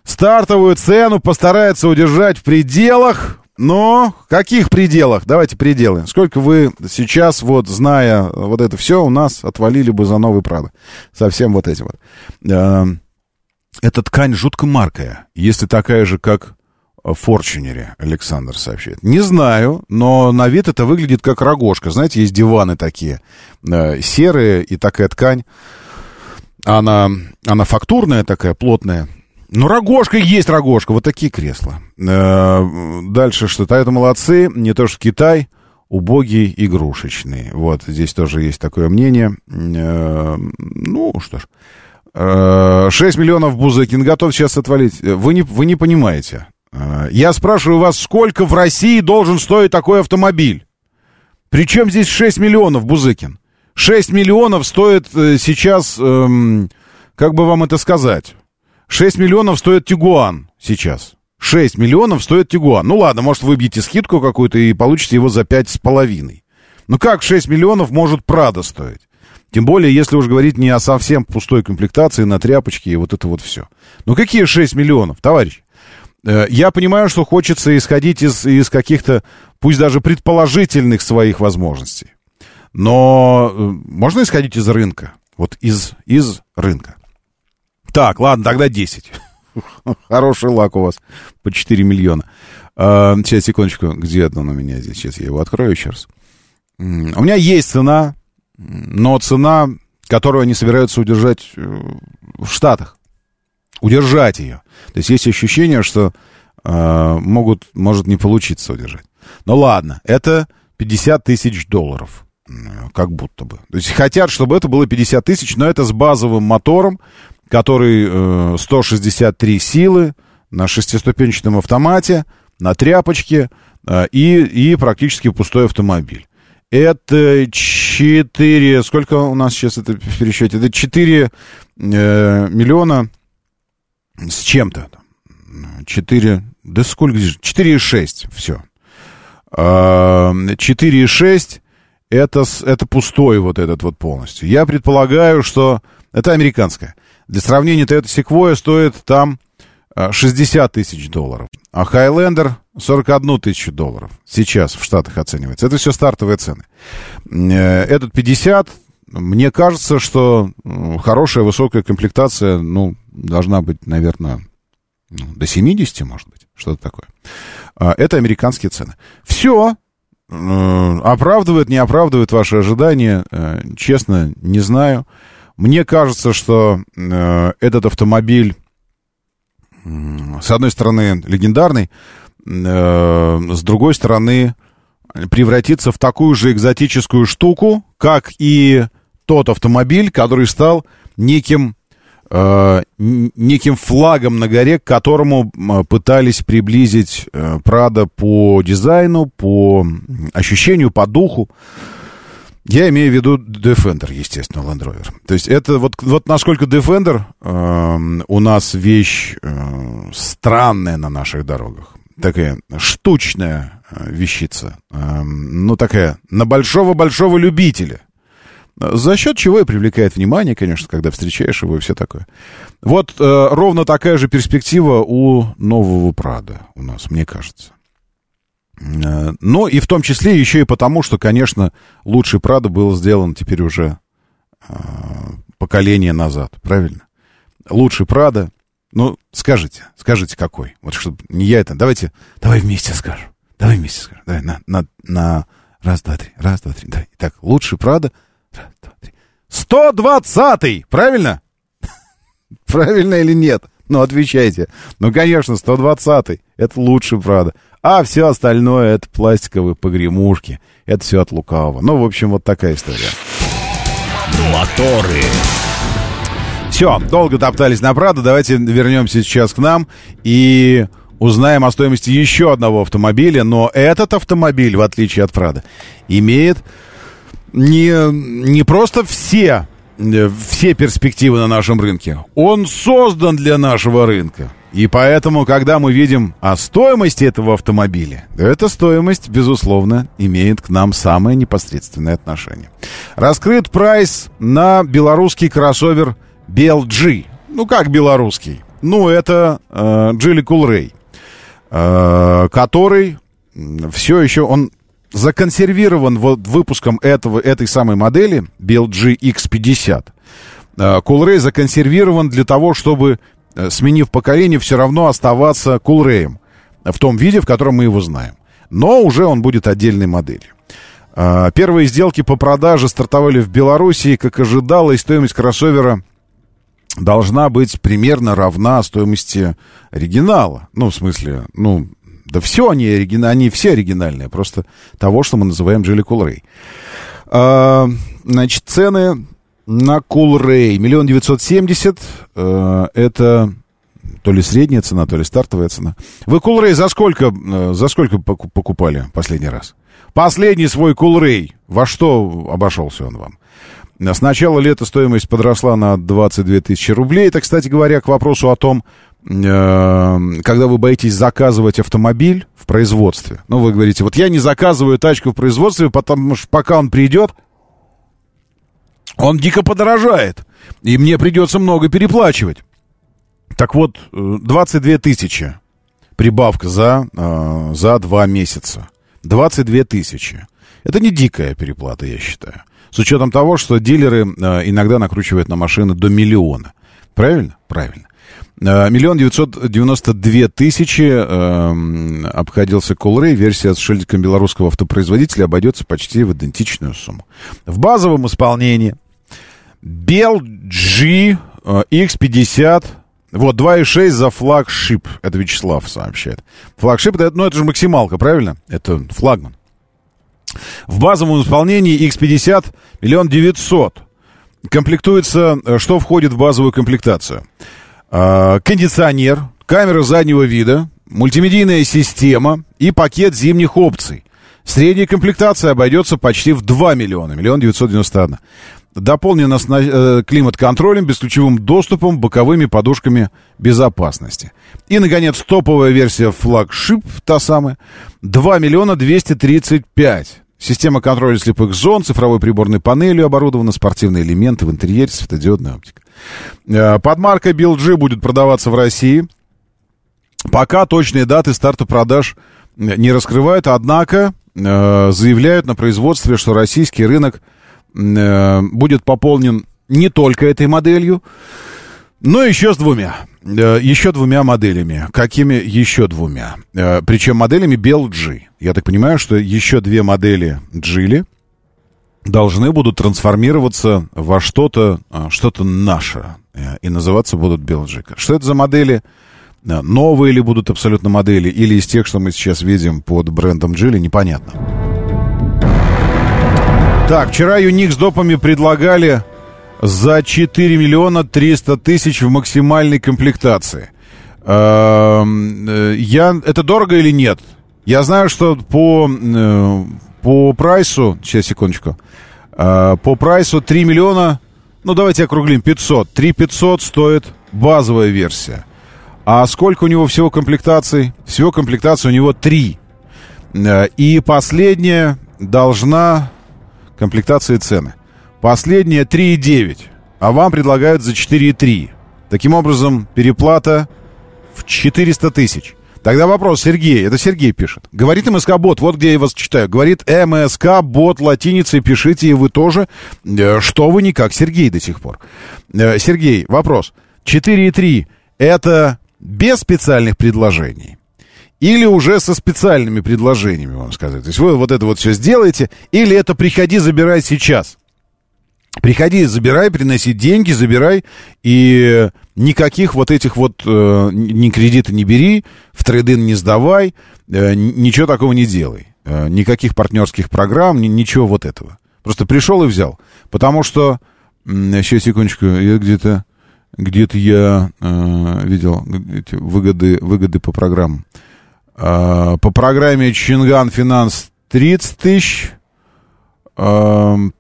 Стартовую цену постараются удержать в пределах. Но в каких пределах? Давайте пределы. Сколько вы сейчас, вот зная вот это все, у нас отвалили бы за новый Prado. Совсем вот эти вот. Эта ткань жутко маркая. Если такая же, как... Форчунере, Александр сообщает. Не знаю, но на вид это выглядит как рогожка. Знаете, есть диваны такие э, серые, и такая ткань. Она, она фактурная такая, плотная. Но рогожка есть рогожка. Вот такие кресла. Э, дальше что? Тойота молодцы. Не то что Китай. Убогий игрушечный. Вот, здесь тоже есть такое мнение. Э, ну, что ж. Э, шесть миллионов Бузыкин готов сейчас отвалить. Вы не, вы не понимаете. Я спрашиваю вас, сколько в России должен стоить такой автомобиль? Причем здесь шесть миллионов, Бузыкин? шесть миллионов стоит сейчас, эм, как бы вам это сказать? шесть миллионов стоит Тигуан сейчас. шесть миллионов стоит Тигуан. Ну ладно, может, выбьете скидку какую-то и получите его за пять с половиной. Ну как шесть миллионов может Прадо стоить? Тем более, если уж говорить не о совсем пустой комплектации на тряпочке и вот это вот все. Ну какие шесть миллионов, товарищ? Я понимаю, что хочется исходить из, из каких-то, пусть даже предположительных своих возможностей. Но можно исходить из рынка. Вот из, из рынка. Так, ладно, тогда десять. Хороший лак у вас по четыре миллиона. Сейчас, секундочку, где он у меня здесь? Сейчас я его открою еще раз. У меня есть цена, но цена, которую они собираются удержать в Штатах. Удержать ее. То есть есть ощущение, что э, могут, может не получиться удержать. Ну ладно, это пятьдесят тысяч долларов. Как будто бы. То есть хотят, чтобы это было пятьдесят тысяч, но это с базовым мотором, который э, сто шестьдесят три силы, на шестиступенчатом автомате, на тряпочке э, и, и практически пустой автомобиль. Это четыре... Сколько у нас сейчас это в пересчете? Это четыре миллиона... С чем-то. четыре... Да сколько здесь? четыре и шесть. Все. четыре и шесть это, это пустой вот этот вот полностью. Я предполагаю, что... Это американская. Для сравнения, Toyota Sequoia стоит там шестьдесят тысяч долларов. А Highlander сорок одну тысячу долларов. Сейчас в Штатах оценивается. Это все стартовые цены. Этот пятьдесят... Мне кажется, что хорошая высокая комплектация, ну, должна быть, наверное, до семидесяти, может быть, что-то такое. Это американские цены. Все оправдывает, не оправдывает ваши ожидания, честно, не знаю. Мне кажется, что этот автомобиль, с одной стороны, легендарный, с другой стороны, превратится в такую же экзотическую штуку, как и... тот автомобиль, который стал неким, э, неким флагом на горе, к которому пытались приблизить э, Prado по дизайну, по ощущению, по духу. Я имею в виду Defender, естественно, Land Rover. То есть это вот, вот насколько Defender э, у нас вещь э, странная на наших дорогах. такая штучная вещица, ну, такая на большого-большого любителя. За счет чего и привлекает внимание, конечно, когда встречаешь его и все такое. Вот э, ровно такая же перспектива у нового Прада у нас, мне кажется. Э, но и в том числе еще и потому, что, конечно, лучший Прада был сделан теперь уже э, поколение назад, правильно? Лучший Прада, ну, скажите, скажите какой. Вот чтобы не я это, давайте, давай вместе скажем, давай вместе скажем, давай на, на, на раз, два, три, раз, два, три, давай. Итак, лучший Прада... сто двадцатый, правильно? Правильно или нет? Ну, отвечайте. Ну, конечно, сто двадцатый. Это лучше, правда. А все остальное — это пластиковые погремушки. Это все от лукавого. Ну, в общем, вот такая история. Моторы. Все, долго топтались на Прадо. Давайте вернемся сейчас к нам и узнаем о стоимости еще одного автомобиля. Но этот автомобиль, в отличие от Прадо, имеет... Не, не просто все, все перспективы на нашем рынке. Он создан для нашего рынка. И поэтому, когда мы видим о стоимости этого автомобиля, эта стоимость, безусловно, имеет к нам самое непосредственное отношение. Раскрыт прайс на белорусский кроссовер Belgee. Ну, как белорусский? Ну, это э, Geely Coolray, э, который все еще... он законсервирован вот выпуском этого, этой самой модели Belgee икс пятьдесят. Coolray законсервирован для того, чтобы, сменив поколение, все равно оставаться Coolray'ем в том виде, в котором мы его знаем. Но уже он будет отдельной моделью. Первые сделки по продаже стартовали в Беларуси, как ожидалось, стоимость кроссовера должна быть примерно равна стоимости оригинала. Ну, в смысле, ну... Да все они, оригина... они все оригинальные, просто того, что мы называем Geely Coolray. А, значит, цены на Coolray. Миллион девятьсот семьдесят. Это то ли средняя цена, то ли стартовая цена. Вы Coolray за сколько, за сколько покупали последний раз? Последний свой Coolray. Во что обошелся он вам? С начала лета стоимость подросла на двадцать две тысячи рублей. Это, кстати говоря, к вопросу о том, когда вы боитесь заказывать автомобиль в производстве. Ну, вы говорите, вот я не заказываю тачку в производстве, потому что пока он придет, он дико подорожает, и мне придется много переплачивать. Так вот, двадцать две тысячи прибавка за, за два месяца. двадцать две тысячи. Это не дикая переплата, я считаю. С учетом того, что дилеры иногда накручивают на машины до миллиона. Правильно? Правильно. Миллион девятьсот девяносто две тысячи э, обходился Coolray. Версия с шильдиком белорусского автопроизводителя обойдется почти в идентичную сумму. В базовом исполнении Belgee икс пятьдесят. Вот, два и шесть за флагшип. Это Вячеслав сообщает. Флагшип, это, ну это же максималка, правильно? Это флагман. В базовом исполнении икс пятьдесят миллион девятьсот. Комплектуется, что входит в базовую комплектацию? Кондиционер, камера заднего вида, мультимедийная система и пакет зимних опций. Средняя комплектация обойдется почти в два миллиона, миллион девятьсот девяносто один. Дополнена климат-контролем, бесключевым доступом, боковыми подушками безопасности. И, наконец, топовая версия флагшип, та самая, два миллиона двести тридцать пять. Система контроля слепых зон, цифровой приборной панелью оборудована, спортивные элементы в интерьере, светодиодная оптика. Под маркой Belgee будет продаваться в России. Пока точные даты старта продаж не раскрывают, однако заявляют на производстве, что российский рынок будет пополнен не только этой моделью, но еще с двумя. Еще двумя моделями. Какими еще двумя? Причем моделями Belgee. Я так понимаю, что еще две модели Geely должны будут трансформироваться во что-то, что-то наше. И называться будут Belgee. Что это за модели? Новые ли будут абсолютно модели? Или из тех, что мы сейчас видим под брендом Geely? Непонятно. Так, вчера Юник с допами предлагали... за четыре миллиона триста тысяч в максимальной комплектации. Я, это дорого или нет? Я знаю, что по, по прайсу... Сейчас, секундочку. По прайсу три миллиона... Ну, давайте округлим. пятьсот. три тысячи пятьсот стоит базовая версия. А сколько у него всего комплектаций? Всего комплектаций у него три. И последняя должна... Комплектация и цены. Последняя три и девять. А вам предлагают за четыре и три. Таким образом, переплата в четыреста тысяч. Тогда вопрос, Сергей, это Сергей пишет. Говорит эм эс ка бот, вот где я вас читаю. Говорит эм эс ка бот латиницей, пишите и вы тоже. Что вы никак, Сергей, до сих пор. Сергей, вопрос. четыре и три это без специальных предложений? Или уже со специальными предложениями, вам сказать? То есть вы вот это вот все сделаете, или это приходи, забирай сейчас? Приходи, забирай, приноси деньги, забирай, и никаких вот этих вот э, ни кредита не бери, в трейд-ин не сдавай, э, ничего такого не делай. Э, никаких партнерских программ, ни, ничего вот этого. Просто пришел и взял. Потому что... Сейчас, секундочку, я где-то... Где-то я э, видел эти выгоды, выгоды по программам. По программе Чинган Финанс тридцать тысяч. Потом...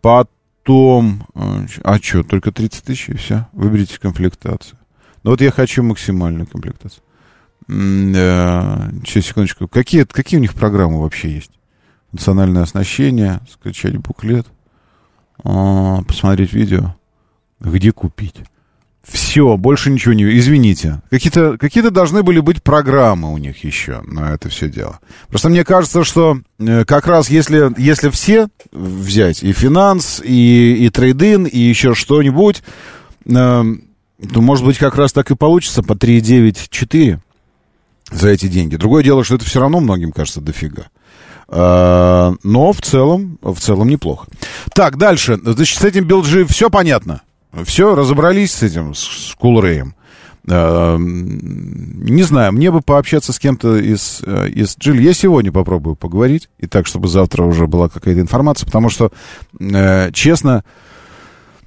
А что, только тридцать тысяч и все? Выберите комплектацию. Ну вот я хочу максимальную комплектацию. Сейчас, секундочку. Какие, какие у них программы вообще есть? Национальное оснащение, скачать буклет, посмотреть видео. Где купить? Все, больше ничего не... Извините. Какие-то, какие-то должны были быть программы у них еще на это все дело. Просто мне кажется, что как раз если, если все взять, и финанс, и, и трейд-ин, и еще что-нибудь, то, может быть, как раз так и получится по три и девять-четыре за эти деньги. Другое дело, что это все равно многим кажется дофига. Но в целом, в целом неплохо. Так, дальше. Значит, с этим Belgee все понятно? Все, разобрались с этим, с Coolray'ем. Не знаю, мне бы пообщаться с кем-то из, из Geely. Я сегодня попробую поговорить, и так, чтобы завтра уже была какая-то информация, потому что, честно,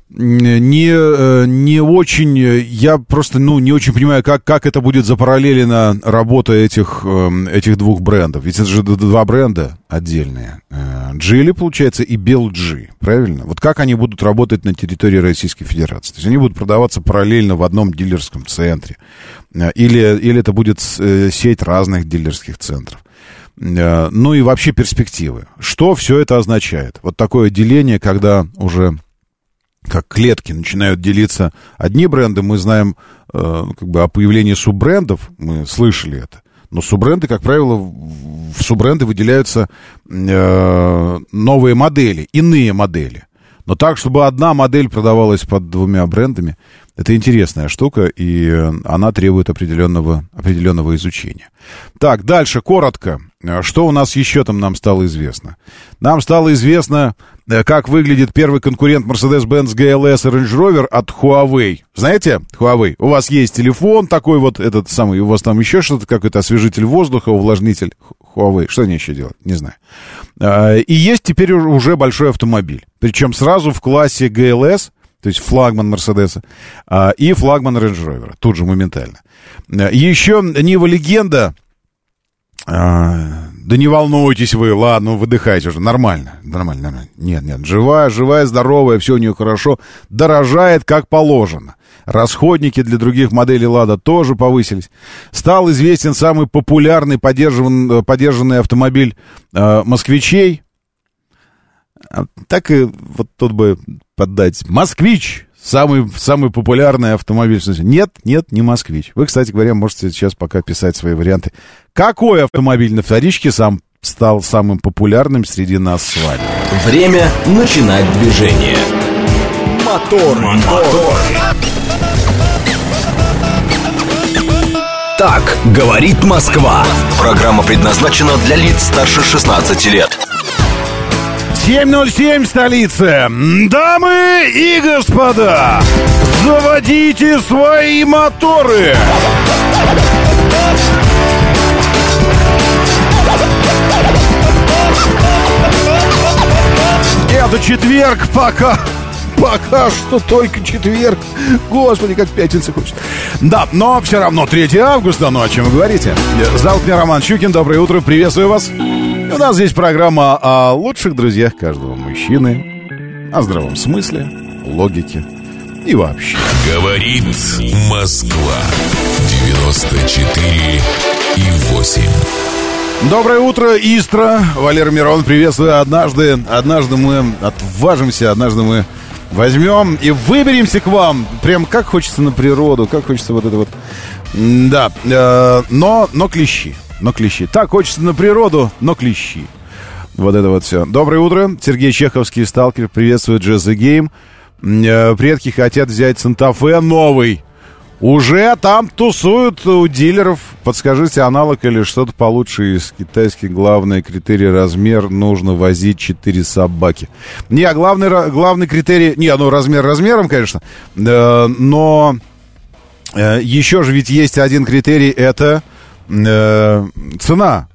не, не очень, я просто, ну, не очень понимаю, как, как это будет запараллелена работа этих, этих двух брендов. Ведь это же два бренда отдельные. Geely, получается, и Belgee, правильно? Вот как они будут работать на территории Российской Федерации? То есть они будут продаваться параллельно в одном дилерском центре. Или, или это будет сеть разных дилерских центров. Ну и вообще перспективы. Что все это означает? Вот такое деление, когда уже... как клетки начинают делиться одни бренды, мы знаем э, как бы о появлении суббрендов, мы слышали это, но суббренды, как правило, в суббренды выделяются э, новые модели, иные модели. Но так, чтобы одна модель продавалась под двумя брендами, это интересная штука, и она требует определенного, определенного изучения. Так, дальше, коротко. Что у нас еще там нам стало известно? Нам стало известно, как выглядит первый конкурент Mercedes-Benz джи эл эс и Range Rover от Huawei. Знаете, Huawei, у вас есть телефон такой вот, этот самый, у вас там еще что-то, какой-то освежитель воздуха, увлажнитель Huawei. Что они еще делают? Не знаю. И есть теперь уже большой автомобиль. Причем сразу в классе джи эл эс, то есть флагман Мерседеса, и флагман Range Rover. Тут же моментально. Еще Нива Легенда. А, да не волнуйтесь вы, ладно, выдыхайте уже, нормально, нормально, нормально. Нет, нет, живая, живая, здоровая, все у нее хорошо, дорожает как положено. Расходники для других моделей Lada тоже повысились. Стал известен самый популярный поддержан, поддержанный автомобиль э, москвичей. Так и вот тут бы поддать. «Москвич». Самый, самый популярный автомобиль. Нет, нет, не «Москвич». Вы, кстати говоря, можете сейчас пока писать свои варианты. Какой автомобиль на вторичке сам стал самым популярным среди нас с вами? Время начинать движение. Мотор, мотор. Так говорит Москва. Программа предназначена для лиц старше шестнадцати лет. семь ноль семь, столица. Дамы и господа, заводите свои моторы. Это четверг, пока... Пока что только четверг. Господи, как пятница хочется. Да, но все равно третьего августа, ну о чем вы говорите? Зовут меня Роман Щукин, доброе утро, приветствую вас. И у нас здесь программа о лучших друзьях каждого мужчины, о здравом смысле, логике и вообще. Говорит Москва. девяносто четыре и восемь. Доброе утро, Истра. Валера Мирон, приветствую. Однажды, однажды мы отважимся, однажды мы возьмем и выберемся к вам. Прям как хочется на природу, как хочется вот это вот. Да, э, но, но клещи, но клещи. Так хочется на природу, но клещи. Вот это вот все. Доброе утро, Сергей Чеховский, сталкер, приветствует Jazz the Game. Э, предки хотят взять Санта-Фе новый. Уже там тусуют у дилеров. Подскажите, аналог или что-то получше из китайских. Главный критерий — размер. Нужно возить четыре собаки. Не, главный, главный критерий... Не, ну размер размером, конечно. э, Но э, еще же ведь есть один критерий. Это э, цена.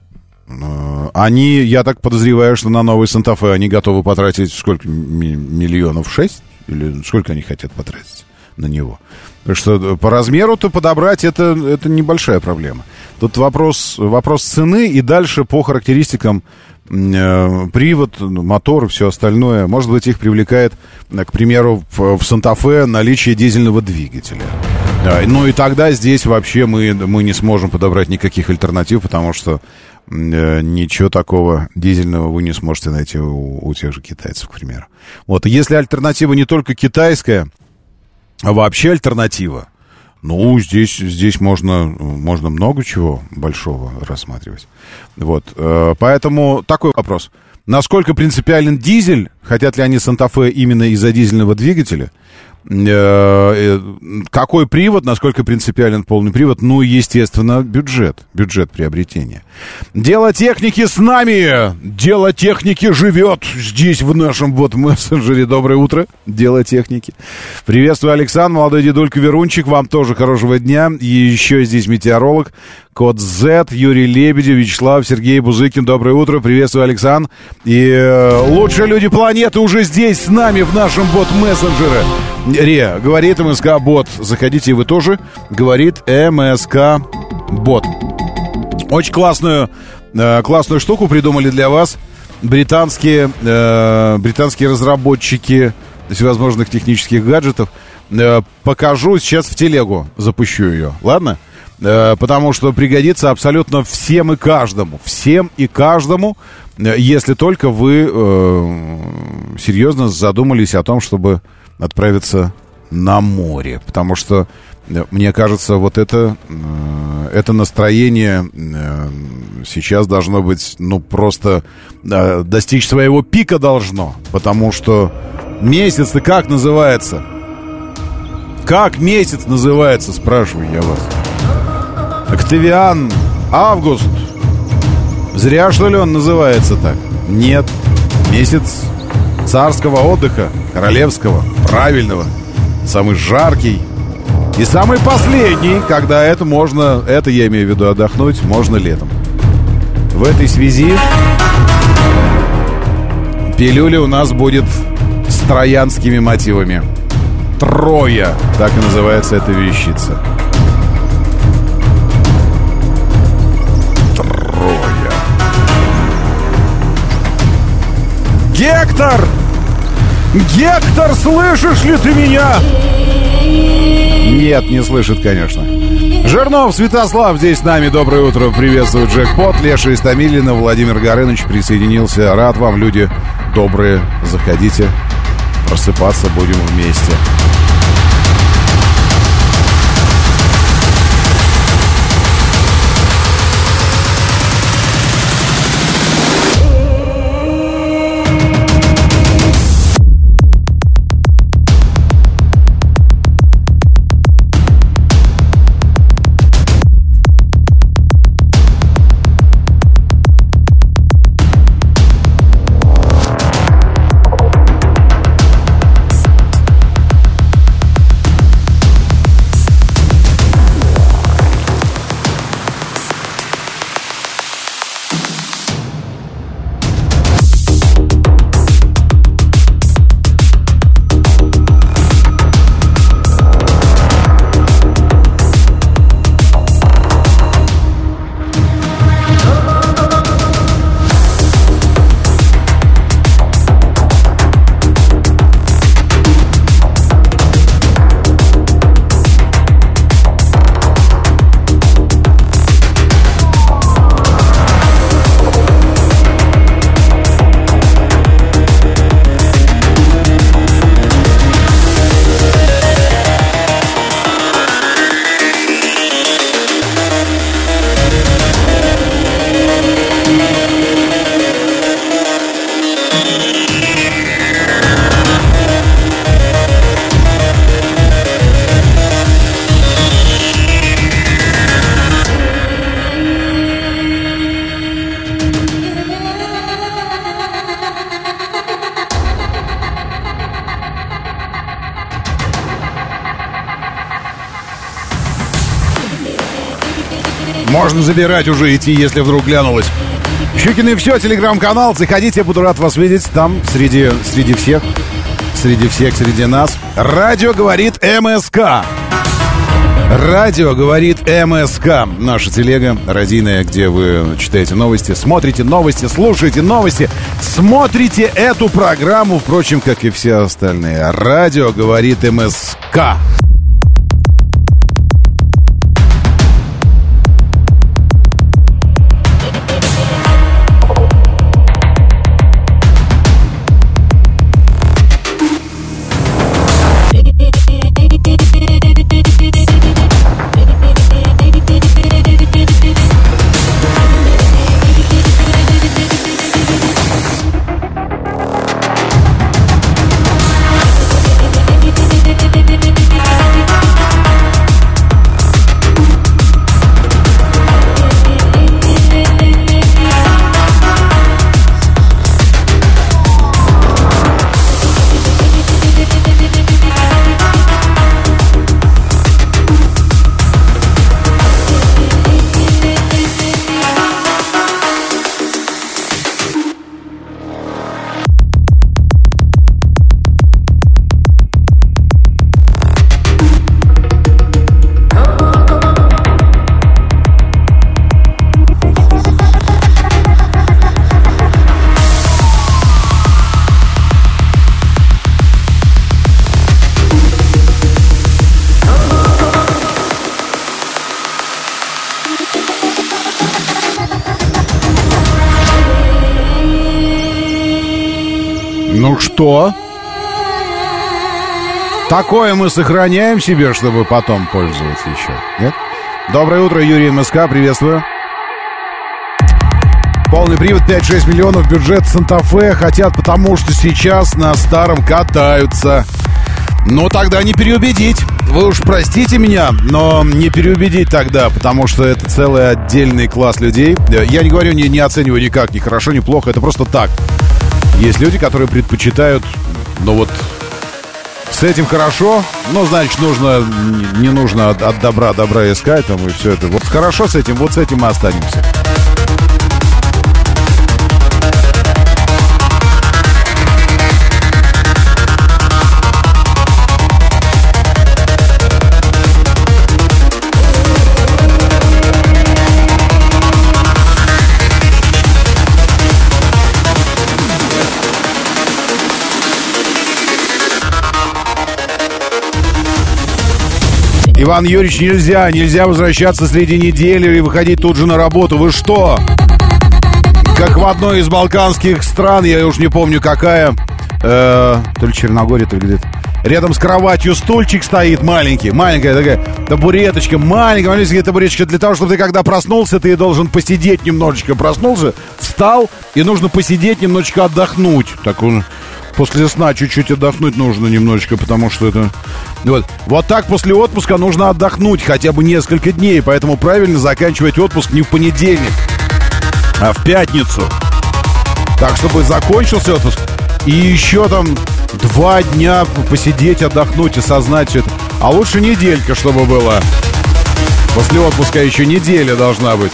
Они, я так подозреваю, что на новый Санта-Фе они готовы потратить сколько? Миллионов шесть? Или сколько они хотят потратить на него? Так что по размеру-то подобрать это, это небольшая проблема. Тут вопрос, вопрос цены. И дальше по характеристикам э, привод, мотор и все остальное. Может быть, их привлекает, к примеру, в, в Санта-Фе наличие дизельного двигателя. Да, ну и тогда здесь вообще мы, мы не сможем подобрать никаких альтернатив, потому что э, ничего такого дизельного вы не сможете найти у, у тех же китайцев, к примеру. Вот. Если альтернатива не только китайская, а вообще альтернатива, ну, здесь, здесь можно, можно много чего большого рассматривать. Вот, поэтому такой вопрос. Насколько принципиален дизель? Хотят ли они Санта-Фе именно из-за дизельного двигателя? Какой привод? Насколько принципиален полный привод? Ну, естественно, бюджет. Бюджет приобретения. Дело техники с нами. Дело техники живет здесь, в нашем бот-мессенджере. Доброе утро, дело техники. Приветствую, Александр, молодой дедулька Верунчик. Вам тоже хорошего дня. И еще здесь метеоролог. Код Z, Юрий Лебедев, Вячеслав, Сергей Бузыкин. Доброе утро. Приветствую, Александр. И лучшие люди планеты уже здесь с нами, в нашем бот-мессенджере. Ре, говорит МСК-бот. Заходите вы тоже. Говорит МСК-бот. Очень классную, э, классную штуку придумали для вас британские, э, британские разработчики всевозможных технических гаджетов. Э, покажу, сейчас в телегу запущу ее. Ладно? Э, потому что пригодится абсолютно всем и каждому. Всем и каждому, если только вы э, серьезно задумались о том, чтобы отправиться на море. Потому что, мне кажется, вот это, это настроение сейчас должно быть, ну, просто достичь своего пика должно. Потому что месяц-то как называется? Как месяц называется, спрашиваю я вас. Октавиан, август. Зря, что ли, он называется так? Нет. Месяц царского отдыха, королевского, правильного, самый жаркий и самый последний, когда это можно, это я имею в виду, отдохнуть можно летом. В этой связи пилюля у нас будет с троянскими мотивами. Троя, так и называется эта вещица. Гектор! Гектор, слышишь ли ты меня? Нет, не слышит, конечно. Жирнов Святослав здесь с нами. Доброе утро, приветствую, Джекпот. Леша из Томилина, Владимир Горыныч присоединился. Рад вам, люди добрые. Заходите, просыпаться будем вместе. Можно забирать уже, идти, если вдруг глянулось. Щукин и все, телеграм-канал. Заходите, я буду рад вас видеть там, среди, среди всех, среди всех, среди нас. Радио говорит МСК. Радио говорит МСК. Наша телега радийная, где вы читаете новости, смотрите новости, слушаете новости, смотрите эту программу, впрочем, как и все остальные. Радио говорит МСК. Ну что? Такое мы сохраняем себе, чтобы потом пользоваться еще, нет? Доброе утро, Юрий МСК, приветствую. Полный привод, пять-шесть миллионов, бюджет Санта-Фе хотят, потому что сейчас на старом катаются. Ну тогда не переубедить. Вы уж простите меня, но не переубедить тогда, потому что это целый отдельный класс людей. Я не говорю, не, не оцениваю никак, ни хорошо, ни плохо, это просто так. Есть люди, которые предпочитают, ну вот, с этим хорошо, но, значит, нужно, не нужно от, от добра добра искать, там, и все это. Вот хорошо с этим, вот с этим мы останемся. Иван Юрьевич, нельзя, нельзя возвращаться среди недели и выходить тут же на работу. Вы что? Как в одной из балканских стран, я уж не помню какая, э, то ли Черногория, то ли где-то. Рядом с кроватью стульчик стоит маленький, маленькая такая табуреточка, маленькая, маленькая табуреточка для того, чтобы ты, когда проснулся, ты должен посидеть немножечко. Проснулся, встал, и нужно посидеть немножечко, отдохнуть. Так он... После сна чуть-чуть отдохнуть нужно немножечко, потому что это... Вот. Вот так после отпуска нужно отдохнуть хотя бы несколько дней, поэтому правильно заканчивать отпуск не в понедельник, а в пятницу. Так, чтобы закончился отпуск, и еще там два дня посидеть, отдохнуть и осознать все это. А лучше неделька, чтобы было. После отпуска еще неделя должна быть.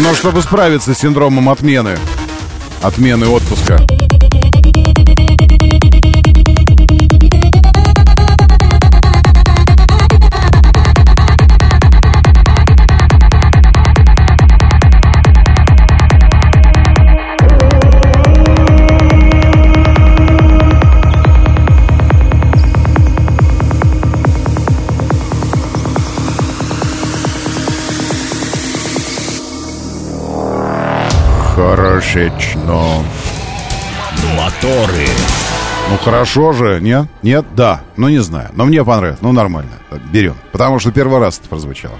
Но чтобы справиться с синдромом отмены. Отмены отпуска. Хорошечно. Моторы. Ну хорошо же, нет? Нет? Да. Ну не знаю. Но мне понравилось. Ну нормально. Берем. Потому что первый раз это прозвучало.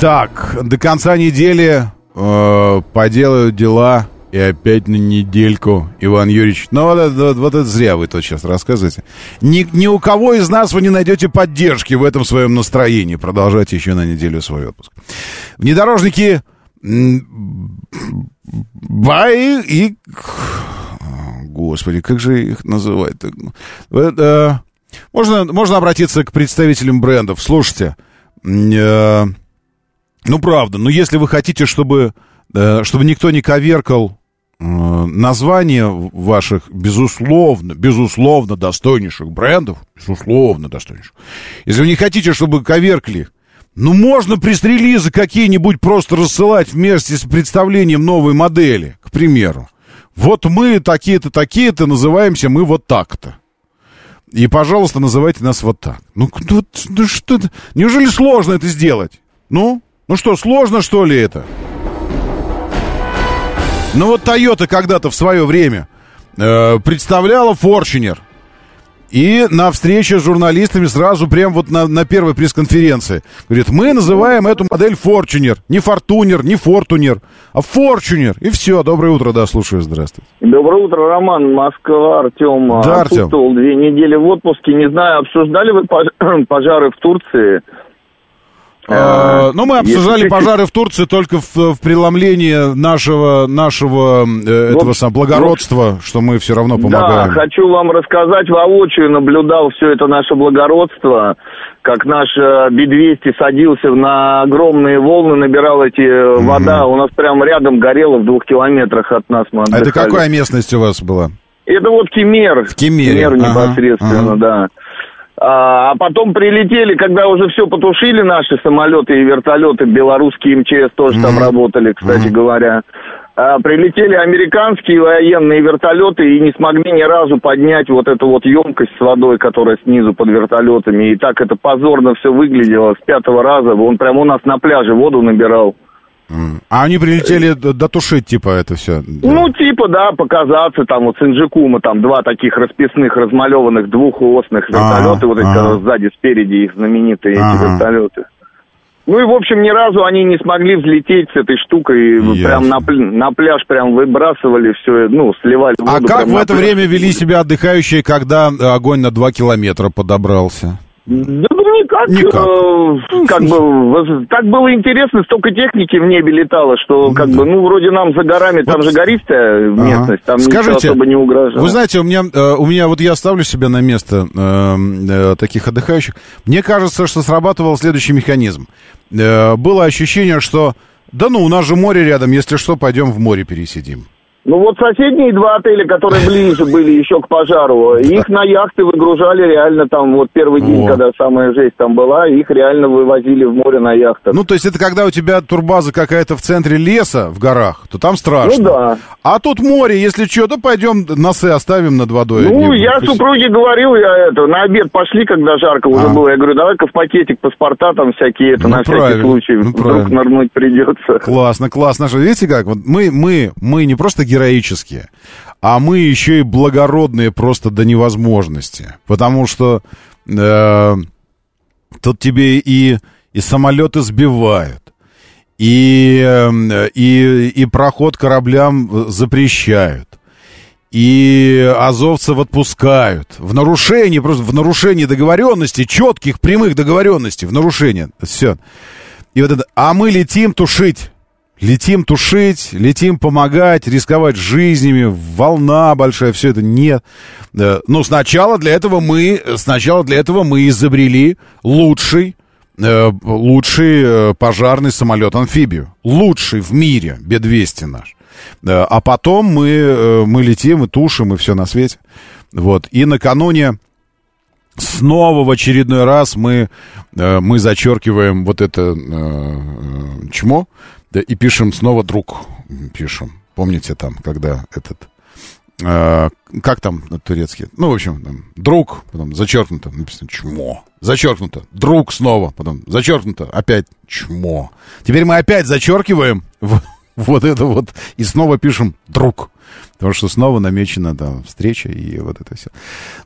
Так, до конца недели э, поделаю дела и опять на недельку, Иван Юрьевич. Ну вот, вот, вот это зря вы тут сейчас рассказываете. Ни, ни у кого из нас вы не найдете поддержки в этом своем настроении. Продолжайте еще на неделю свой отпуск. Внедорожники Бай и... Господи, как же их называть-то? Можно, можно обратиться к представителям брендов. Слушайте, э, ну правда, ну если вы хотите, чтобы, э, чтобы никто не коверкал э, названия ваших, безусловно, безусловно достойнейших брендов, безусловно достойнейших, если вы не хотите, чтобы коверкали, ну можно пресс-релизы какие-нибудь просто рассылать вместе с представлением новой модели, к примеру. Вот мы такие-то, такие-то, называемся мы вот так-то. И, пожалуйста, называйте нас вот так. Ну, ну, ну что это? Неужели сложно это сделать? Ну? Ну что, сложно, что ли, это? Ну, вот Toyota когда-то в свое время э, представляла Fortuner. И на встрече с журналистами сразу прям вот на, на первой пресс-конференции говорит, мы называем эту модель Fortuner. Не Fortuner, не Fortuner, а Fortuner. И все. Доброе утро, да, слушаю, здравствуйте. Доброе утро, Роман, Москва, Артем. Да, Артем. Отсутствовал две недели в отпуске. Не знаю, обсуждали вы пожары в Турции? А, ну, мы обсуждали если... пожары в Турции только в, в преломлении нашего, нашего э, этого сам, благородства, что мы все равно помогаем. Да, хочу вам рассказать, воочию наблюдал все это наше благородство, как наш Бе двести садился на огромные волны, набирал эти mm-hmm. вода, у нас прямо рядом горело в двух километрах от нас. Мы отдыхали. Это какая местность у вас была? Это вот Кемер, Кемер непосредственно, ага, ага. да. А потом прилетели, когда уже все потушили, наши самолеты и вертолеты, белорусские МЧС тоже mm-hmm. там работали, кстати mm-hmm. говоря. А прилетели американские военные вертолеты и не смогли ни разу поднять вот эту вот емкость с водой, которая снизу под вертолетами. И так это позорно все выглядело с пятого раза. Он прямо у нас на пляже воду набирал. А они прилетели дотушить, типа, это все? Ну, типа, да, показаться, там, вот с Инджикума, там, два таких расписных, размалеванных, двухосных вертолеты, а, вот эти, а. сзади, спереди, их знаменитые а. эти вертолеты. Ну, и, в общем, ни разу они не смогли взлететь с этой штукой, Ясно. прям на, на пляж прям выбрасывали все, ну, сливали воду. А как в это пляж. время вели себя отдыхающие, когда огонь на два километра подобрался? Да ну никак, никак. Э, как бы, так было интересно, столько техники в небе летало, что как бы, ну, вроде нам за горами, там же гористая местность, там ничего особо не угрожало. Вы знаете, у меня, у меня, вот я ставлю себя на место э, таких отдыхающих, мне кажется, что срабатывал следующий механизм. Э, было ощущение, что, да ну, у нас же море рядом, если что, пойдем в море пересидим. Ну вот соседние два отеля, которые ближе были еще к пожару, их на яхты выгружали реально там вот первый день, О. когда самая жесть там была, их реально вывозили в море на яхтах. Ну то есть это когда у тебя турбаза какая-то в центре леса, в горах, то там страшно. Ну да. А тут море, если что, то пойдем носы оставим над водой. Ну я пусть... супруге говорил, я это, на обед пошли, когда жарко уже а. было, я говорю, давай-ка в пакетик паспорта там всякие, это ну, на правильно. всякий случай, ну, вдруг правильно. нырнуть придется. Классно, классно. Видите как, вот мы, мы, мы не просто героические, а мы еще и благородные просто до невозможности, потому что э, тут тебе и, и самолеты сбивают, и, и, и проход кораблям запрещают, и азовцев отпускают в нарушении, просто в нарушении договоренностей, четких, прямых договоренностей, в нарушении, все. И вот это, а мы летим тушить. Летим тушить, летим помогать, рисковать жизнями, волна большая, все это нет. Ну, сначала для этого мы, сначала для этого мы изобрели лучший, лучший пожарный самолет-амфибию. Лучший в мире, Бе двести наш. А потом мы, мы летим и тушим, и все на свете. Вот, и накануне... Снова в очередной раз мы, мы зачеркиваем вот это э, чмо да, и пишем снова друг. Пишем. Помните там, когда этот... Э, как там турецкий? Ну, в общем, там, друг, потом зачеркнуто, написано чмо. Зачеркнуто. Друг снова, потом зачеркнуто, опять чмо. Теперь мы опять зачеркиваем в, вот это вот и снова пишем друг. Потому что снова намечена там встреча и вот это все.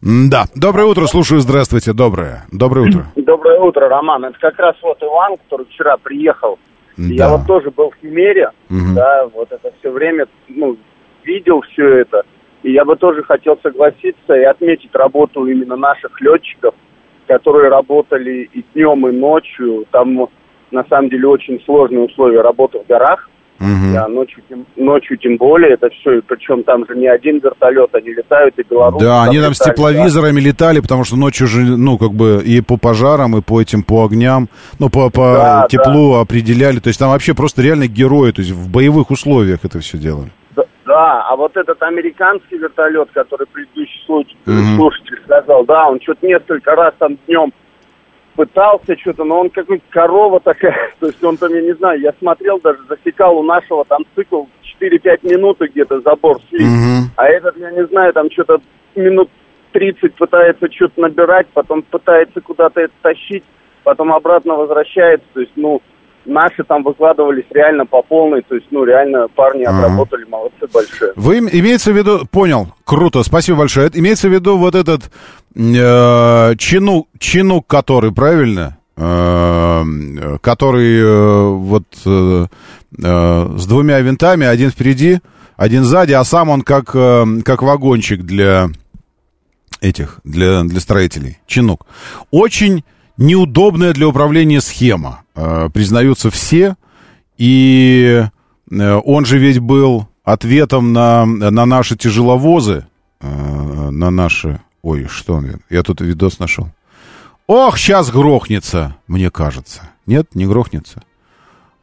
Да. Доброе утро, слушаю, здравствуйте. Доброе. Доброе утро. Доброе утро, Роман. Это как раз вот Иван, который вчера приехал. Да. Я вот тоже был в Химере, угу. да, вот это все время, ну, видел все это. И я бы тоже хотел согласиться и отметить работу именно наших летчиков, которые работали и днем, и ночью. Там, на самом деле, очень сложные условия работы в горах. Угу. А ночью, ночью тем более, это все, и причем там же не один вертолет, они летают, и белорусы. Да, там они там летали, с тепловизорами да. летали, потому что ночью же, ну, как бы и по пожарам, и по этим, по огням, ну, по, по да, теплу да. определяли. То есть там вообще просто реально герои, то есть в боевых условиях это все делали. Да, да, а вот этот американский вертолет, который предыдущий слушатель, угу. слушатель сказал, да, он что-то несколько раз там днем пытался что-то, но он какой-то корова такая. То есть он там, я не знаю, я смотрел, даже засекал у нашего там цикл четыре-пять минут где-то забор слип. Угу. А этот, я не знаю, там что-то минут тридцать пытается что-то набирать, потом пытается куда-то это тащить, потом обратно возвращается. То есть, ну, наши там выкладывались реально по полной. То есть, ну, реально парни угу. отработали, молодцы большие. Вы, имеется в виду, понял, круто, спасибо большое. Это, имеется в виду вот этот... Чинук, чинук, который, правильно, который вот с двумя винтами, один впереди, один сзади, а сам он как, как вагончик для этих, для, для строителей. Чинук. Очень неудобная для управления схема, признаются все, и он же ведь был ответом на, на наши тяжеловозы, на наши... Ой, что он? Я тут видос нашел. Ох, сейчас грохнется, мне кажется. Нет, не грохнется.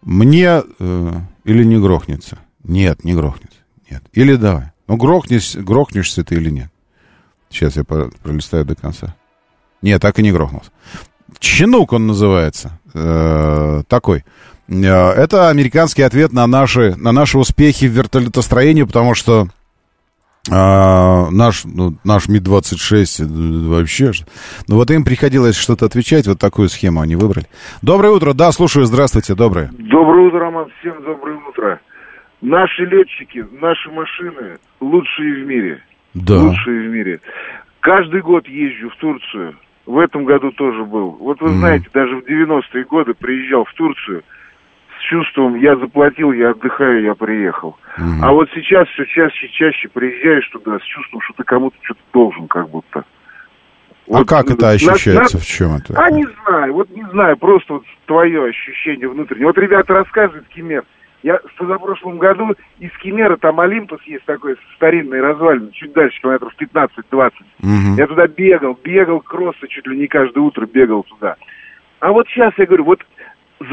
Мне... Э, или не грохнется? Нет, не грохнется. Нет. Или давай. Ну, грохнешь, грохнешься ты или нет? Сейчас я пролистаю до конца. Нет, так и не грохнулся. Чинук он называется. Э, такой. Э, это американский ответ на наши, на наши успехи в вертолетостроении, потому что... А, наш, ну, наш Ми двадцать шесть вообще. Ну вот им приходилось что-то отвечать. Вот такую схему они выбрали. Доброе утро, да, слушаю, здравствуйте, доброе. Доброе утро, Роман, всем доброе утро. Наши летчики, наши машины лучшие в мире. Да. Лучшие в мире. Каждый год езжу в Турцию. В этом году тоже был. Вот вы mm. знаете, даже в девяностые годы приезжал в Турцию с чувством, я заплатил, я отдыхаю, я приехал. Mm-hmm. А вот сейчас все чаще и чаще приезжаешь туда с чувством, что ты кому-то что-то должен, как будто. Вот, а как это ощущается? На, на... В чем это? А не знаю, вот не знаю, просто вот твое ощущение внутреннее. Вот ребята рассказывают, Кемер. Я в позапрошлом году из Кемера, там Олимпос есть такой старинный развалин, чуть дальше, километров пятнадцать-двадцать. Mm-hmm. Я туда бегал, бегал кроссы, чуть ли не каждое утро бегал туда. А вот сейчас я говорю, вот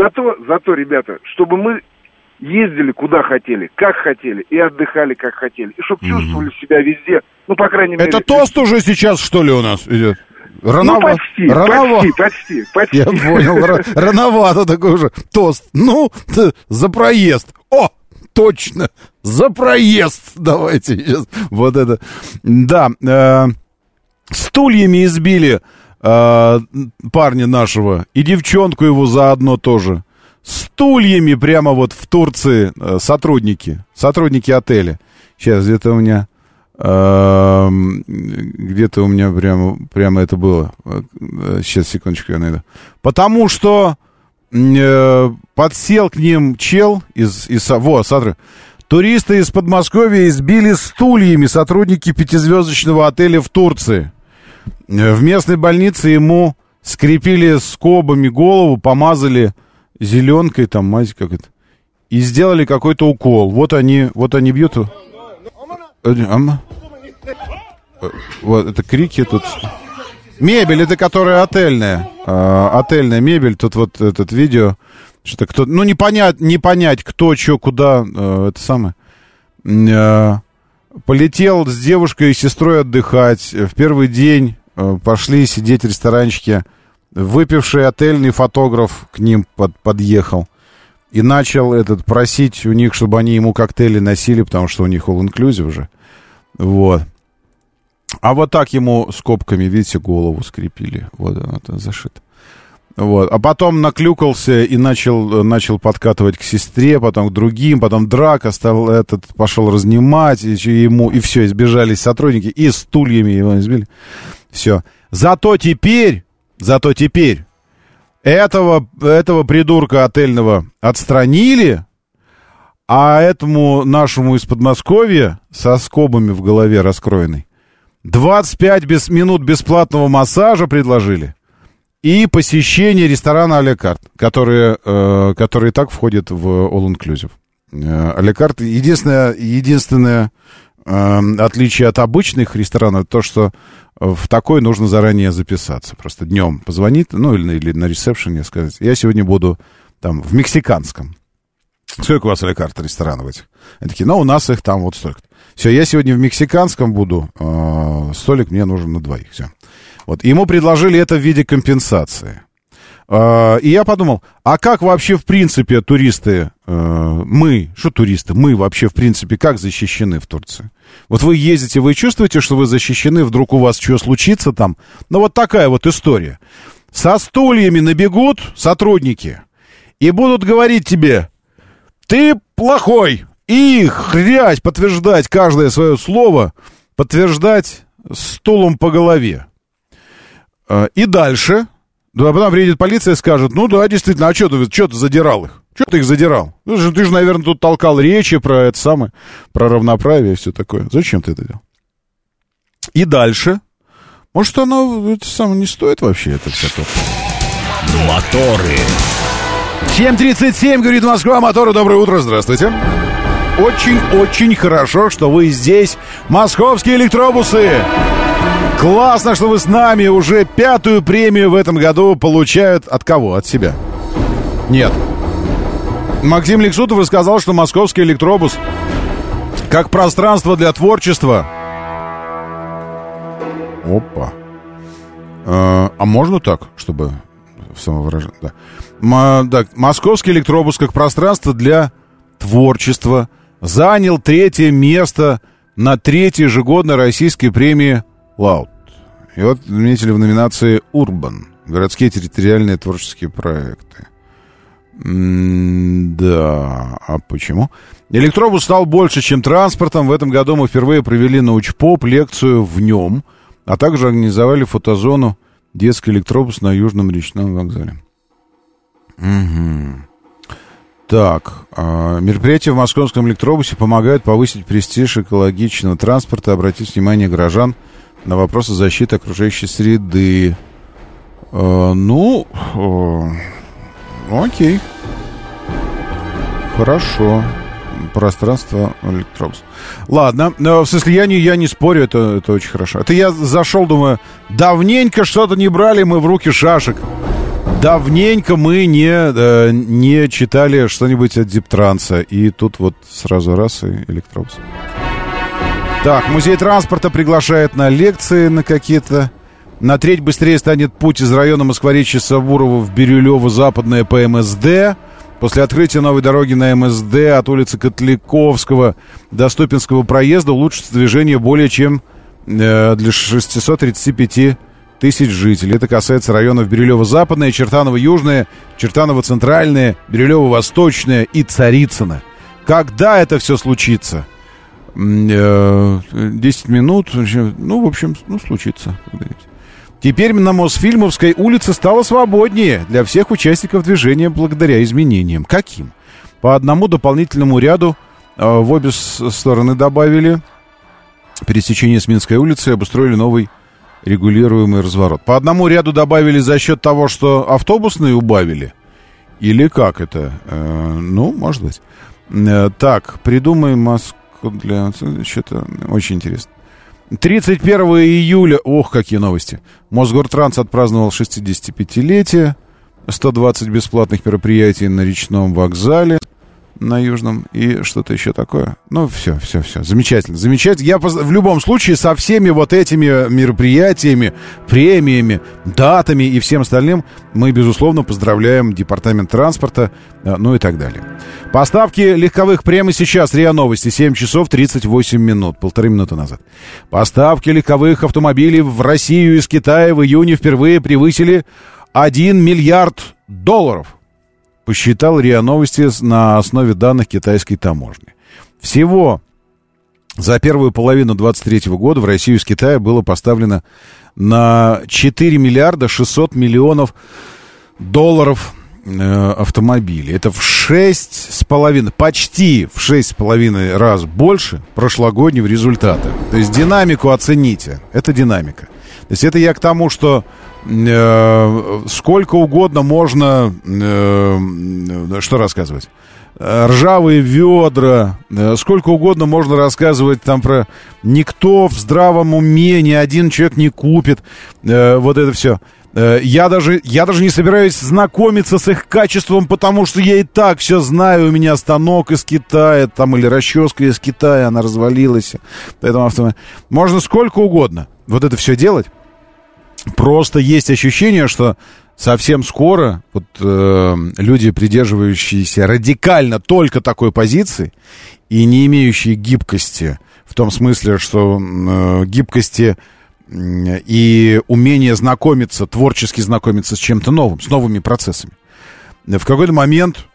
Зато, зато, ребята, чтобы мы ездили куда хотели, как хотели, и отдыхали как хотели, и чтобы mm-hmm. чувствовали себя везде, ну, по крайней мере... Это тост уже сейчас, что ли, у нас идет? Ранова... Ну, почти, Ранова... почти, почти, почти. Я понял, рановато такой уже тост. Ну, за проезд. О, точно, за проезд. Давайте сейчас вот это... Да, э, стульями избили... парня нашего, и девчонку его заодно тоже. Стульями прямо вот в Турции сотрудники, сотрудники отеля. Сейчас где-то у меня, где-то у меня прямо, прямо это было. Сейчас, секундочку, я найду. Потому что подсел к ним чел из, из во, сотрудник. Туристы из Подмосковья избили стульями сотрудники пятизвездочного отеля в Турции. В местной больнице ему скрепили скобами голову, помазали зеленкой, там, мазь как это, и сделали какой-то укол. Вот они, вот они бьют. Вот это крики тут. Мебель, это которая отельная. А, отельная мебель, тут вот этот видео. Что-то кто, ну, не понять, не понять, кто, что, куда, это самое... Полетел с девушкой и сестрой отдыхать. В первый день пошли сидеть в ресторанчике. Выпивший отельный фотограф к ним под, подъехал. И начал этот, просить у них, чтобы они ему коктейли носили, потому что у них all-inclusive же. Вот. А вот так ему скобками, видите, голову скрепили. Вот она там зашита. Вот. А потом наклюкался и начал, начал подкатывать к сестре, потом к другим, потом драка стал, этот пошел разнимать, и, и ему, и все, избежались сотрудники, и стульями его избили. Все. Зато теперь, зато теперь этого, этого придурка отельного отстранили, а этому нашему из Подмосковья со скобами в голове раскроенной двадцать пять без, минут бесплатного массажа предложили. И посещение ресторана а-ля карт, которые, э, которые так входят в All Inclusive. Аликарт. Единственное, единственное э, отличие от обычных ресторанов, то, что в такой нужно заранее записаться. Просто днем позвонит, ну, или, или на ресепшене сказать, я сегодня буду там в мексиканском. Сколько у вас аликарт ресторанов этих? Они такие, ну, у нас их там вот столько-то. Все, я сегодня в мексиканском буду, э, столик мне нужен на двоих, все. Вот, ему предложили это в виде компенсации. Э, и я подумал, а как вообще в принципе туристы, э, мы, что туристы, мы вообще в принципе как защищены в Турции? Вот вы ездите, вы чувствуете, что вы защищены, вдруг у вас что случится там? Ну, вот такая вот история. Со стульями набегут сотрудники и будут говорить тебе, ты плохой, и хрясь подтверждать каждое свое слово, подтверждать стулом по голове. И дальше, да, потом приедет полиция и скажет, ну да, действительно, а что ты, что ты задирал их? Что ты их задирал? Ты же, ты же, наверное, тут толкал речи про это самое, про равноправие и все такое. Зачем ты это делал? И дальше. Может, оно это самое, не стоит вообще, это все тут. Моторы. семь тридцать семь, говорит Москва, моторы, доброе утро, здравствуйте. Очень-очень хорошо, что вы здесь, московские электробусы. Классно, что вы с нами. Уже пятую премию в этом году получают от кого? От себя. Нет. Максим Лексутов рассказал, что московский электробус как пространство для творчества. Опа. А можно так, чтобы самовыражение? Да. М- так. Московский электробус как пространство для творчества занял третье место на третьей ежегодной российской премии Лауд. И вот отметили в номинации «Урбан» — городские территориальные творческие проекты. М- да, а почему? Электробус стал больше, чем транспортом. В этом году мы впервые провели научпоп, лекцию в нем, а также организовали фотозону «Детский электробус» на Южном речном вокзале. Угу. Так, мероприятия в московском электробусе помогают повысить престиж экологичного транспорта, обратить внимание горожан на вопросы защиты окружающей среды. Э, ну, э, окей. Хорошо. Пространство электробус. Ладно, в смысле, я не, я не спорю, это, это очень хорошо. Это я зашел, думаю, давненько что-то не брали мы в руки шашек. Давненько мы не, э, не читали что-нибудь от Диптранса. И тут вот сразу раз и электробус. Так, музей транспорта приглашает на лекции на какие-то. На треть быстрее станет путь из района Москворечья Сабурова в Бирюлево-Западное по МСД. После открытия новой дороги на МСД от улицы Котляковского до Ступинского проезда улучшится движение более чем э, для шестьсот тридцать пять тысяч жителей. Это касается районов Бирюлево-Западное, Чертаново-Южное, Чертаново-Центральное, Бирюлево-Восточное и Царицыно. Когда это все случится? десять минут, ну, в общем, ну, случится. Теперь на Мосфильмовской улице стало свободнее для всех участников движения благодаря изменениям. Каким? По одному дополнительному ряду в обе стороны добавили пересечение с Минской улицы и обустроили новый регулируемый разворот. По одному ряду добавили за счет того, что автобусные убавили? Или как это? Ну, может быть. Так, придумаем Москву. Для... Что-то очень интересно. тридцать первого июля. Ох, какие новости. Мосгортранс отпраздновал шестидесятипятилетие. сто двадцать бесплатных мероприятий на речном вокзале, на Южном. И что-то еще такое. Ну, все, все, все. Замечательно, замечательно. Я в любом случае со всеми вот этими мероприятиями, премиями, датами и всем остальным мы, безусловно, поздравляем Департамент транспорта, ну и так далее. Поставки легковых прямо сейчас. РИА Новости. семь часов тридцать восемь минут. Полторы минуты назад. Поставки легковых автомобилей в Россию из Китая в июне впервые превысили один миллиард долларов. Посчитал РИА Новости на основе данных китайской таможни. Всего за первую половину двадцать третьего года в Россию из Китая было поставлено на четыре миллиарда шестьсот миллионов долларов э, автомобилей. Это в шесть с половиной, почти в шесть с половиной раз больше прошлогоднего результата. То есть динамику оцените. Это динамика. То есть это я к тому, что э, сколько угодно можно, э, что рассказывать, ржавые ведра, э, сколько угодно можно рассказывать там про никто в здравом уме, ни один человек не купит, э, вот это все. Я даже, я даже не собираюсь знакомиться с их качеством, потому что я и так все знаю. У меня станок из Китая, там, или расческа из Китая, она развалилась. Поэтому автомобиль. Можно сколько угодно вот это все делать. Просто есть ощущение, что совсем скоро вот, э, люди, придерживающиеся радикально только такой позиции и не имеющие гибкости, в том смысле, что э, гибкости... и умение знакомиться, творчески знакомиться с чем-то новым, с новыми процессами. В какой-то момент,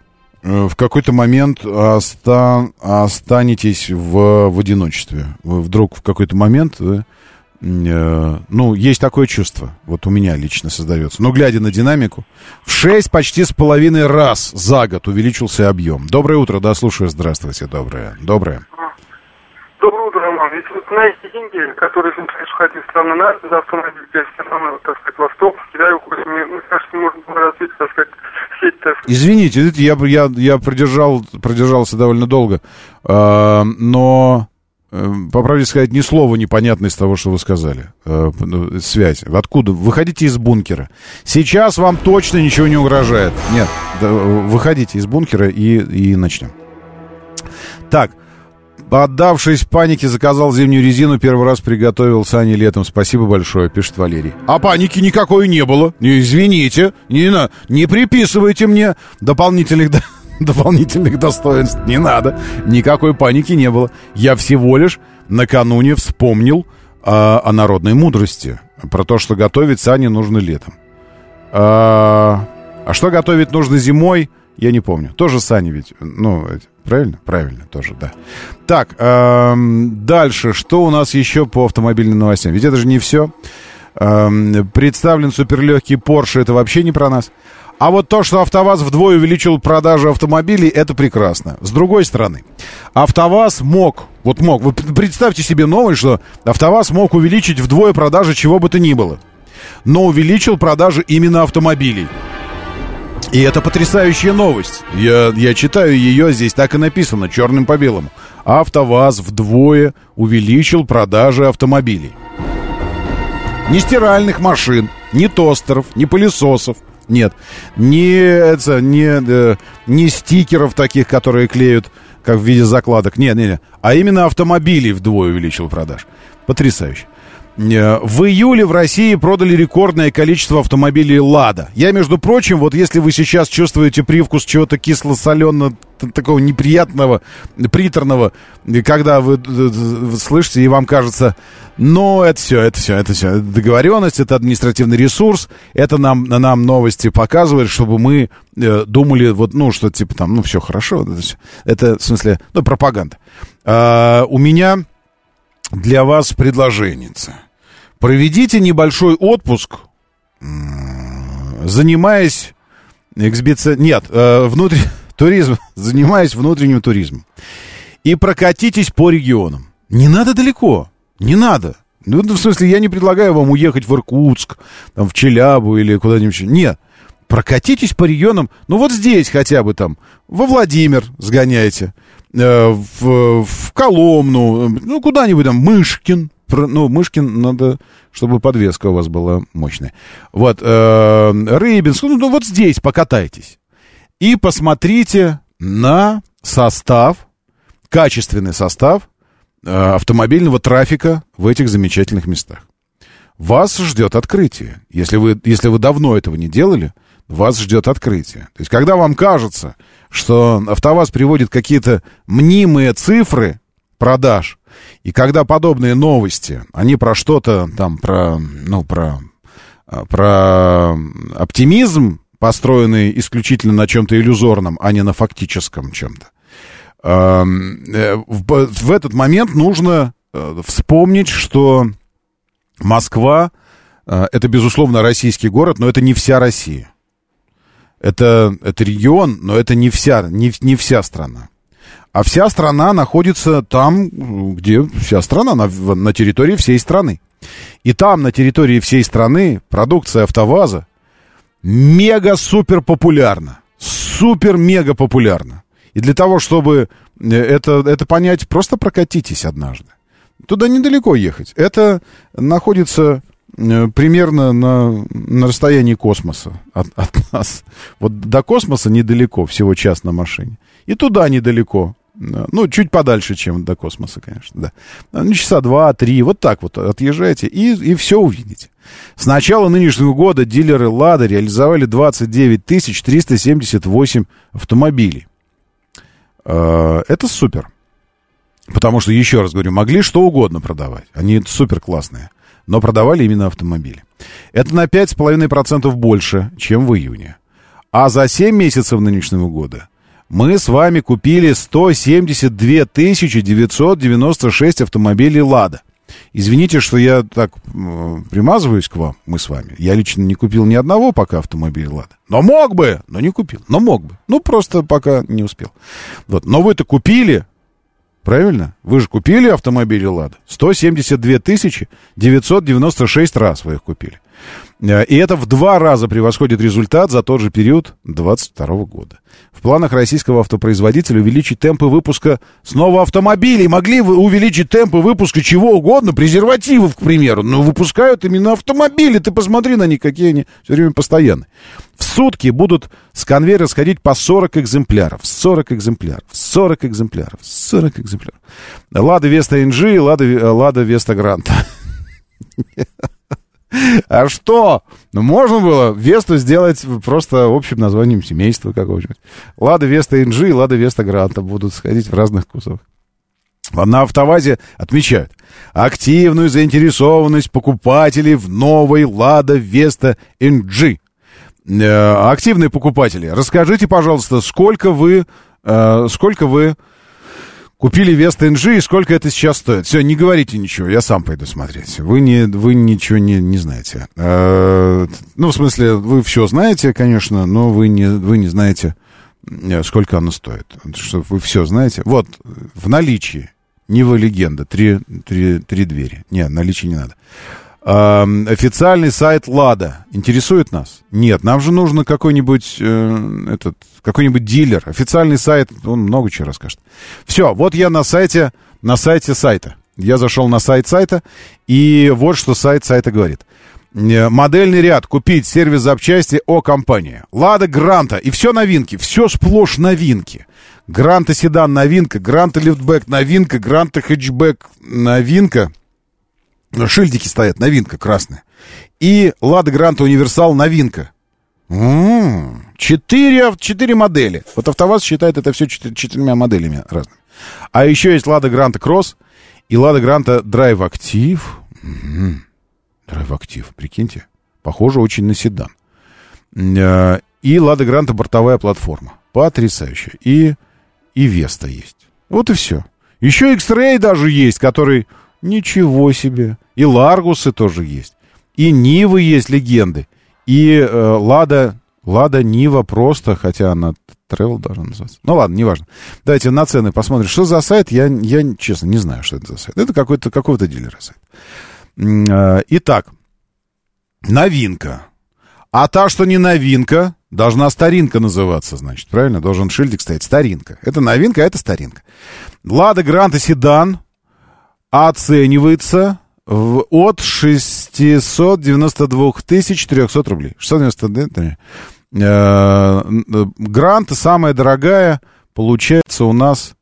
в какой-то момент оста- останетесь в, в одиночестве. Вы вдруг в какой-то момент, да, э, ну, есть такое чувство, вот у меня лично создается. Но глядя на динамику, в шесть почти с половиной раз за год увеличился объем. Доброе утро, да, слушаю, здравствуйте, доброе, доброе. Доброе утро, Роман. Ведь вот на эти деньги, которые уходят из страны на за автомобиль, я страны, так сказать, Восток, Китай уходит, мне, мне кажется, можно было развить, так сказать, сеть, так сказать. Извините, видите, я, я, я продержал, продержался довольно долго, э, но, э, по правде сказать, ни слова непонятно из того, что вы сказали. Э, связь. Откуда? Выходите из бункера. Сейчас вам точно ничего не угрожает. Нет, выходите из бункера и, и начнем. Так. Поддавшись панике, заказал зимнюю резину. Первый раз приготовил сани летом. Спасибо большое, пишет Валерий. А паники никакой не было. Извините, не, не приписывайте мне дополнительных, дополнительных достоинств. Не надо. Никакой паники не было. Я всего лишь накануне вспомнил а, о народной мудрости. Про то, что готовить сани нужно летом. А, а что готовить нужно зимой? Я не помню. Тоже сани ведь. Ну, правильно? Правильно, тоже, да. Так, эм, дальше. Что у нас еще по автомобильным новостям? Ведь это же не все. Эм, представлен суперлегкий Porsche. Это вообще не про нас. А вот то, что АвтоВАЗ вдвое увеличил продажу автомобилей, это прекрасно. С другой стороны, АвтоВАЗ мог... Вот мог. Вы представьте себе новость, что АвтоВАЗ мог увеличить вдвое продажи чего бы то ни было. Но увеличил продажи именно автомобилей. И это потрясающая новость. Я, я читаю ее, здесь так и написано, черным по белому. АвтоВАЗ вдвое увеличил продажи автомобилей. Ни стиральных машин, ни тостеров, ни пылесосов. Нет, ни, это, ни, ни стикеров таких, которые клеют как в виде закладок. Нет, нет, нет. А именно автомобилей вдвое увеличил продаж. Потрясающе. В июле в России продали рекордное количество автомобилей «Лада». Я, между прочим, вот если вы сейчас чувствуете привкус чего-то кисло-соленого, такого неприятного, приторного, когда вы слышите и вам кажется, ну, это все, это все, это все, это договоренность, это административный ресурс, это нам, нам новости показывают, чтобы мы думали, вот, ну, что типа там, ну, все хорошо, это, все. Это в смысле, ну, пропаганда. А, у меня... Для вас предложенница. Проведите небольшой отпуск, занимаясь эксбице... Нет, э, внутр... туризм, занимаясь внутренним туризмом. И прокатитесь по регионам. Не надо далеко, не надо. Ну, в смысле, я не предлагаю вам уехать в Иркутск, там, в Челябу или куда-нибудь. Нет, прокатитесь по регионам. Ну, вот здесь хотя бы там, во Владимир сгоняйте. В, в Коломну, ну, куда-нибудь там, Мышкин. Ну, Мышкин надо, чтобы подвеска у вас была мощная. Вот, э, Рыбинск, ну, вот здесь покатайтесь. И посмотрите на состав, качественный состав э, автомобильного трафика в этих замечательных местах. Вас ждет открытие. Если вы, если вы давно этого не делали, вас ждет открытие. То есть, когда вам кажется, что АвтоВАЗ приводит какие-то мнимые цифры продаж, и когда подобные новости, они про что-то там, про, ну, про, про оптимизм, построенный исключительно на чем-то иллюзорном, а не на фактическом чем-то, в этот момент нужно вспомнить, что Москва — это, безусловно, российский город, но это не вся Россия. Это, это регион, но это не вся, не, не вся страна. А вся страна находится там, где вся страна, на, на территории всей страны. И там, на территории всей страны, продукция «АвтоВАЗа» мега-супер популярна. Супер-мега популярна. И для того, чтобы это, это понять, просто прокатитесь однажды. Туда недалеко ехать. Это находится примерно на, на расстоянии космоса от, от нас. Вот до космоса недалеко, всего час на машине. И туда недалеко. Ну, чуть подальше, чем до космоса, конечно, да. Ну, часа два-три, вот так вот отъезжаете и, и все увидите. С начала нынешнего года дилеры «Лада» реализовали двадцать девять тысяч триста семьдесят восемь автомобилей. Это супер. Потому что, еще раз говорю, могли что угодно продавать. Они супер классные. Но продавали именно автомобили. Это на пять целых пять десятых процента больше, чем в июне. А за семь месяцев нынешнего года мы с вами купили сто семьдесят две тысячи девятьсот девяносто шесть автомобилей «Лада». Извините, что я так примазываюсь к вам, мы с вами. Я лично не купил ни одного пока автомобиля «Лада». Но мог бы, но не купил. Но мог бы. Ну, просто пока не успел. Вот. Но вы-то купили, правильно? Вы же купили автомобили «Лада». сто семьдесят две тысячи девятьсот девяносто шесть раз вы их купили. И это в два раза превосходит результат за тот же период две тысячи двадцать второго года. В планах российского автопроизводителя увеличить темпы выпуска снова автомобилей. Могли вы увеличить темпы выпуска чего угодно, презервативов, к примеру. Но выпускают именно автомобили. Ты посмотри на них, какие они все время постоянные. В сутки будут с конвейера сходить по сорок экземпляров. сорок экземпляров. сорок экземпляров. сорок экземпляров. Lada Vesta эн джи, Lada Vesta Granta. А что? Ну, можно было Весту сделать просто общим названием семейства какого-нибудь. Лада Веста эн джи и Лада Веста Гранта будут сходить в разных кузовах. На «АвтоВАЗе» отмечают активную заинтересованность покупателей в новой Лада Веста эн джи. Активные покупатели, расскажите, пожалуйста, сколько вы... Сколько вы... Купили Веста эн джи, и сколько это сейчас стоит? Все, не говорите ничего, я сам пойду смотреть. Вы, не, вы ничего не, не знаете. Э, ну, в смысле, вы все знаете, конечно, но вы не, вы не знаете, сколько оно стоит. Что вы все знаете. Вот, в наличии Нива Легенда, три, три, три двери. Нет, наличия не надо. Э, официальный сайт «Лада» интересует нас? Нет, нам же нужно какой-нибудь... Э, этот, какой-нибудь дилер, официальный сайт, он много чего расскажет. Все, вот я на сайте, на сайте сайта. Я зашел на сайт сайта, и вот что сайт сайта говорит. Модельный ряд, купить, сервис запчасти, о компании. Лада Гранта, и все новинки, все сплошь новинки. Гранта седан новинка, Гранта лифтбэк новинка, Гранта хэтчбэк новинка. Шильдики стоят, новинка красная. И Лада Гранта универсал новинка. М-м-м. Четыре, четыре модели. Вот «АвтоВАЗ» считает это все четыр- четырьмя моделями разными. А еще есть «Лада Гранта Кросс» и «Лада Гранта Драйв Актив». Драйв Актив, прикиньте. Похоже очень на седан. И «Лада Гранта» бортовая платформа. Потрясающе. И, и «Веста» есть. Вот и все. Еще «Икс-Рэй» даже есть, который... Ничего себе. И «Ларгусы» тоже есть. И «Нивы» есть легенды. И «Лада». «Лада Нива» просто, хотя она «Тревел» должна называться. Ну ладно, неважно. Давайте на цены посмотрим. Что за сайт? Я, я честно, не знаю, что это за сайт. Это какой-то, какого-то дилера сайт. Итак, новинка. А та, что не новинка, должна старинка называться, значит. Правильно? Должен шильдик стоять. Старинка. Это новинка, а это старинка. «Лада Гранта Седан» оценивается... от шестьсот девяносто две тысячи триста рублей. шестьсот девяносто две тысячи. Гранта самая дорогая получается у нас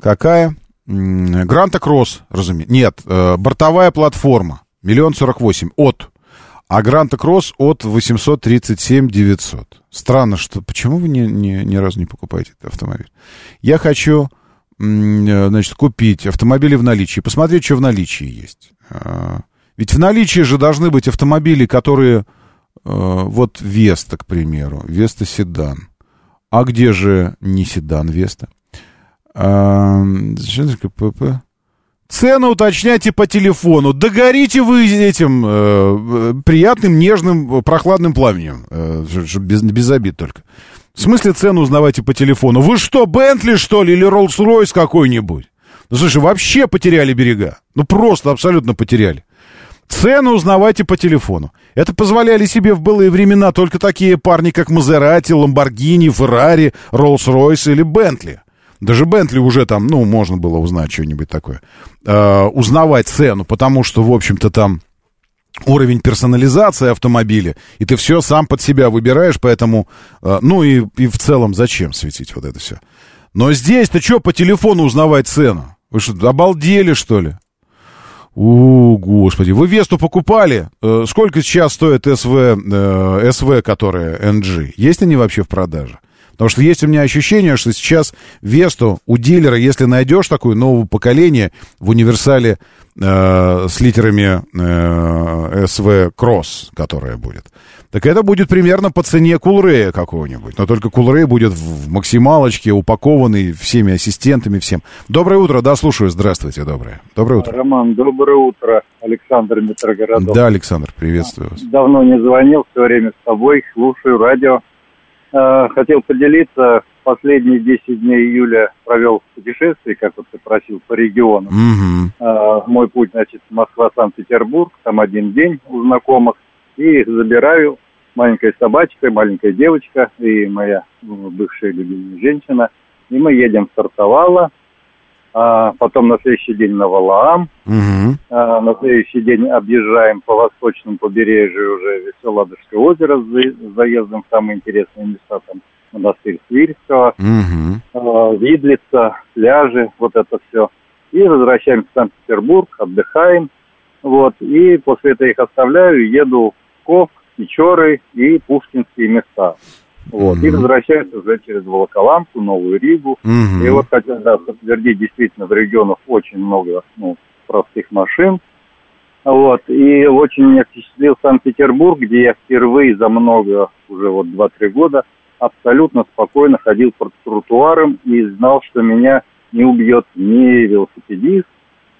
какая? Гранта Кросс, разумеется. Нет, бортовая платформа. миллион сорок восемь от. А Гранта Кросс от восемьсот тридцать семь тысяч девятьсот. Странно, что... Почему вы ни, ни, ни разу не покупаете этот автомобиль? Я хочу... Значит, купить автомобили в наличии. Посмотреть, что в наличии есть. Ведь в наличии же должны быть автомобили, которые... Вот «Веста», к примеру. «Веста» седан. А где же не седан «Веста»? Цену уточняйте по телефону. Да горите вы этим приятным, нежным, прохладным пламенем. Без, без обид только. В смысле цену узнавайте по телефону? Вы что, Бентли, что ли, или Роллс-Ройс какой-нибудь? Ну, слушай, вообще потеряли берега. Ну, просто абсолютно потеряли. Цену узнавайте по телефону. Это позволяли себе в былые времена только такие парни, как Мазерати, Ламборгини, Феррари, Роллс-Ройс или Бентли. Даже Бентли уже там, ну, можно было узнать что-нибудь такое. Э, узнавать цену, потому что, в общем-то, там уровень персонализации автомобиля, и ты все сам под себя выбираешь, поэтому, э, ну, и, и в целом зачем светить вот это все. Но здесь-то что по телефону узнавать цену? Вы что, обалдели, что ли? О, господи. Вы Весту покупали? Э, сколько сейчас стоит эс вэ, э, эс вэ, которая эн джи? Есть они вообще в продаже? Потому что есть у меня ощущение, что сейчас Весту у дилера, если найдешь такую нового поколения в универсале э, с литерами э, эс вэ Cross, которая будет, так это будет примерно по цене Coolray какого-нибудь. Но только Coolray будет в максималочке, упакованный всеми ассистентами, всем. Доброе утро, да, слушаю. Здравствуйте, доброе. Доброе утро. Роман, доброе утро. Александр, Метрогородов. Да, Александр, приветствую вас. Давно не звонил, все время с тобой, слушаю радио. Хотел поделиться, последние десять дней июля провел в путешествии, как вот ты просил, по регионам. Mm-hmm. Мой путь, значит, Москва-Санкт-Петербург, там один день у знакомых, и их забираю, маленькая собачка, маленькая девочка, и моя бывшая любимая женщина, и мы едем в Сартовало, потом на следующий день на Валаам, mm-hmm. на следующий день объезжаем по восточному побережью уже Весело-Ладожское озеро с заездом в самые интересные места, там монастырь Свирского, mm-hmm. Видлица, пляжи, вот это все. И возвращаемся в Санкт-Петербург, отдыхаем, вот, и после этого их оставляю, еду в Псков, Печоры и пушкинские места. Вот, mm-hmm. И возвращаются уже через Волоколамку, Новую Ригу. Mm-hmm. И вот хотел, да, подтвердить, действительно, в регионах очень много, ну, простых машин. Вот, и очень меня впечатлил Санкт-Петербург, где я впервые за много, уже вот два-три года, абсолютно спокойно ходил по тротуарам и знал, что меня не убьет ни велосипедист,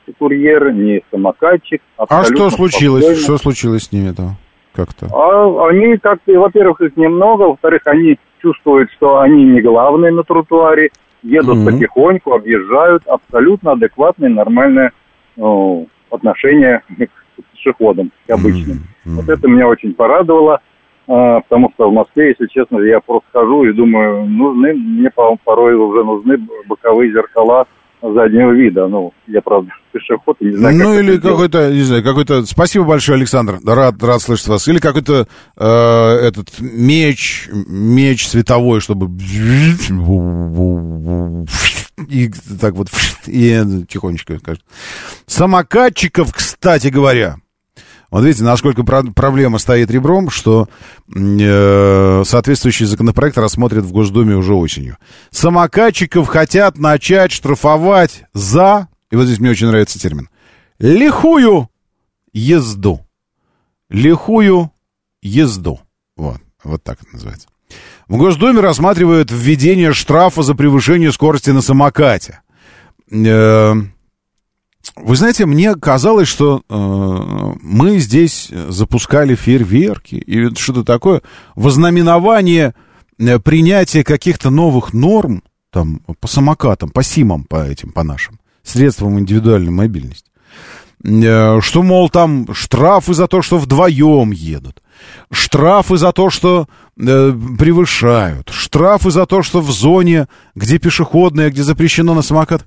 ни курьер, ни самокатчик. А что случилось? Спокойно. Что случилось с ними там? Как-то. А они как-то, во-первых, их немного, во-вторых, они чувствуют, что они не главные на тротуаре, едут mm-hmm. потихоньку, объезжают, абсолютно адекватное, нормальное ну, отношение к пешеходам, к обычным. Mm-hmm. Вот это меня очень порадовало, а, потому что в Москве, если честно, я просто хожу и думаю, нужны, мне порой уже нужны боковые зеркала заднего вида, ну, я, правда, пешеход, не знаю, как Ну, или какой-то, делать. не знаю, какой-то... Спасибо большое, Александр, рад, рад слышать вас. Или какой-то э, этот меч, меч световой, чтобы... И так вот, и тихонечко, кажется. Самокатчиков, кстати говоря. Вот видите, насколько проблема стоит ребром, что э, соответствующий законопроект рассмотрят в Госдуме уже осенью. Самокатчиков хотят начать штрафовать за, и вот здесь мне очень нравится термин, лихую езду. Лихую езду. Вот, вот так это называется. В Госдуме рассматривают введение штрафа за превышение скорости на самокате. Э, Вы знаете, мне казалось, что э, мы здесь запускали фейерверки и что-то такое, вознаменование принятия каких-то новых норм там, по самокатам, по СИМам, по этим, по нашим, средствам индивидуальной мобильности. Э, что, мол, там штрафы за то, что вдвоем едут, штрафы за то, что э, превышают, штрафы за то, что в зоне, где пешеходная, где запрещено на самокатах.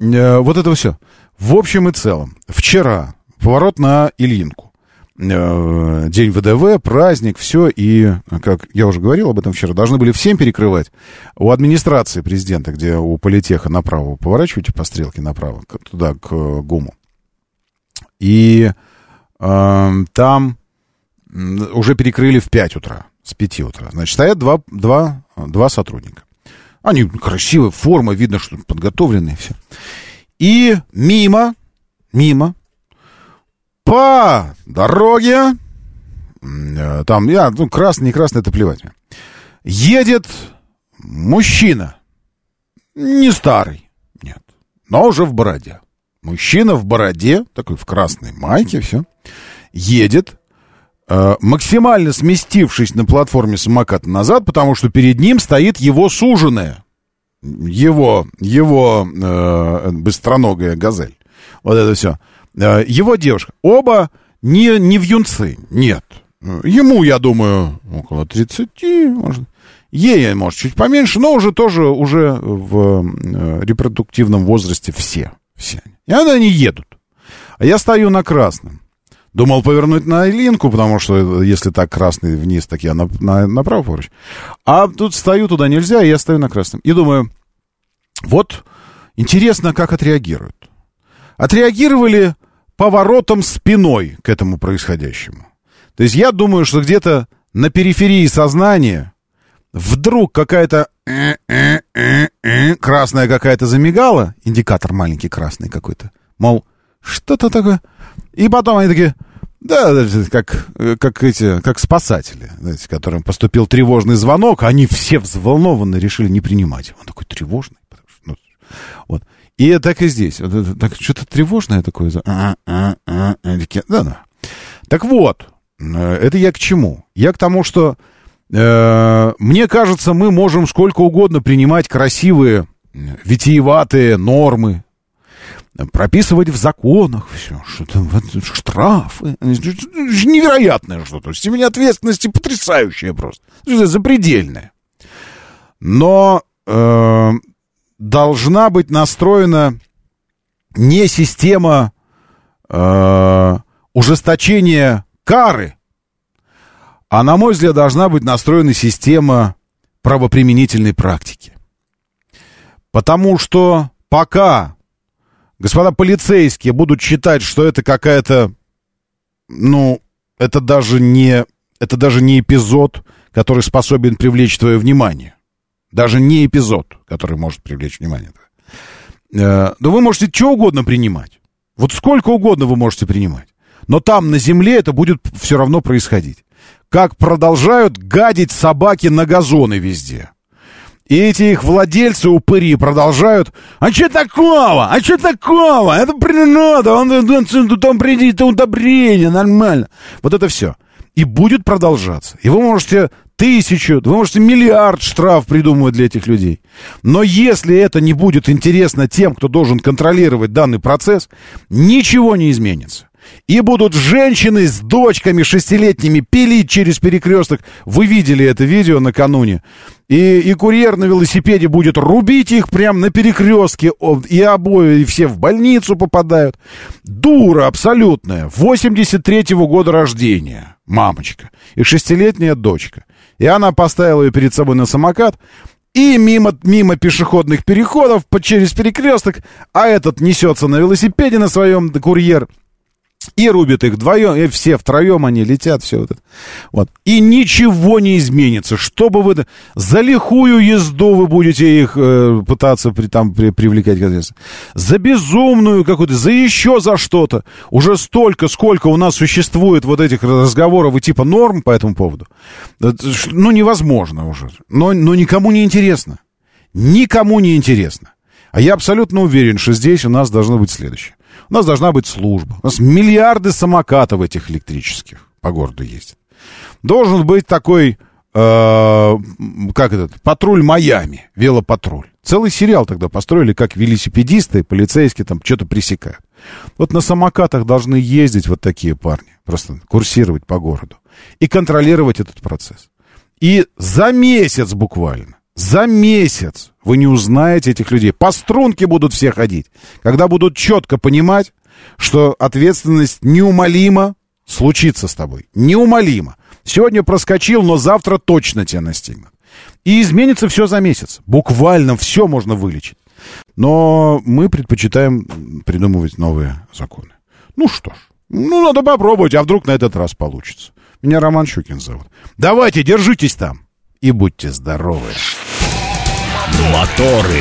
Э, вот это все. В общем и целом, вчера поворот на Ильинку, день вэ дэ вэ, праздник, все, и, как я уже говорил об этом вчера, должны были всем перекрывать. У администрации президента, где у политеха направо вы поворачиваете по стрелке направо, туда, к ГУМу, и э, там уже перекрыли в пять утра, с пяти утра. Значит, стоят два, два, два сотрудника. Они красивые, форма, видно, что подготовленные, все. И мимо, мимо, по дороге, там, я, ну, красный, не красный, это плевать мне, едет мужчина, не старый, нет, но уже в бороде. Мужчина в бороде, такой в красной майке, все, едет, максимально сместившись на платформе самоката назад, потому что перед ним стоит его суженая, его, его э, быстроногая газель. Вот это все. Э, его девушка. Оба не, не в юнцы, нет. Ему, я думаю, около тридцати, может. Ей, может, чуть поменьше, но уже тоже уже в э, репродуктивном возрасте все. все. И они едут. А я стою на красном. Думал повернуть на Айлинку, потому что если так красный вниз, так я на, на, направо поворачиваюсь. А тут стою, туда нельзя, и я стою на красном. И думаю, вот интересно, как отреагируют. Отреагировали поворотом спиной к этому происходящему. То есть я думаю, что где-то на периферии сознания вдруг какая-то красная какая-то замигала, индикатор маленький красный какой-то, мол, что-то такое. И потом они такие, да, как, как эти, как спасатели, знаете, которым поступил тревожный звонок, они все взволнованно решили не принимать его. Он такой тревожный. Потому что, ну, вот. И так и здесь. Вот, так, что-то тревожное такое. Да, да. Так вот, это я к чему? Я к тому, что э, мне кажется, мы можем сколько угодно принимать красивые, витиеватые нормы, прописывать в законах все, что-то, штрафы, невероятное что-то, степень ответственности потрясающая просто, запредельная. Но э, должна быть настроена не система э, ужесточения кары, а, на мой взгляд, должна быть настроена система правоприменительной практики. Потому что пока господа полицейские будут считать, что это какая-то, ну, это даже не, это даже не эпизод, который способен привлечь твое внимание. Даже не эпизод, который может привлечь внимание. Да вы можете что угодно принимать. Вот сколько угодно вы можете принимать. Но там, на земле, это будет все равно происходить. Как продолжают гадить собаки на газоны везде. И эти их владельцы, упыри, продолжают: а что такого? А что такого? Это природа, он, он, он, он придет, это удобрение, нормально. Вот это все. И будет продолжаться. И вы можете тысячу, вы можете миллиард штраф придумывать для этих людей. Но если это не будет интересно тем, кто должен контролировать данный процесс, ничего не изменится. И будут женщины с дочками шестилетними пилить через перекресток. Вы видели это видео накануне. И, и курьер на велосипеде будет рубить их прямо на перекрестке. И обои, и все в больницу попадают. Дура абсолютная. восемьдесят третьего года рождения мамочка. И шестилетняя дочка. И она поставила ее перед собой на самокат. И мимо, мимо пешеходных переходов, через перекресток. А этот несется на велосипеде на своем, курьер. И рубят их вдвоем, и все втроем они летят, все вот это. Вот. И ничего не изменится. Что бы вы... За лихую езду вы будете их э, пытаться при, там, при, привлекать к ответственности. За безумную какую-то, за еще за что-то. Уже столько, сколько у нас существует вот этих разговоров и типа норм по этому поводу. Ну, невозможно уже. Но, но никому не интересно. Никому не интересно. А я абсолютно уверен, что здесь у нас должно быть следующее. У нас должна быть служба. У нас миллиарды самокатов этих электрических по городу ездят. Должен быть такой, э, как этот, патруль Майами, велопатруль. Целый сериал тогда построили, как велосипедисты и полицейские там что-то пресекают. Вот на самокатах должны ездить вот такие парни, просто курсировать по городу и контролировать этот процесс. И за месяц буквально, за месяц вы не узнаете этих людей. По струнке будут все ходить. Когда будут четко понимать, что ответственность неумолимо случится с тобой. Неумолимо. Сегодня проскочил, но завтра точно тебя настигнут. И изменится все за месяц. Буквально все можно вылечить. Но мы предпочитаем придумывать новые законы. Ну что ж, ну надо попробовать, а вдруг на этот раз получится. Меня Роман Щукин зовут. Давайте, держитесь там и будьте здоровы. Моторы.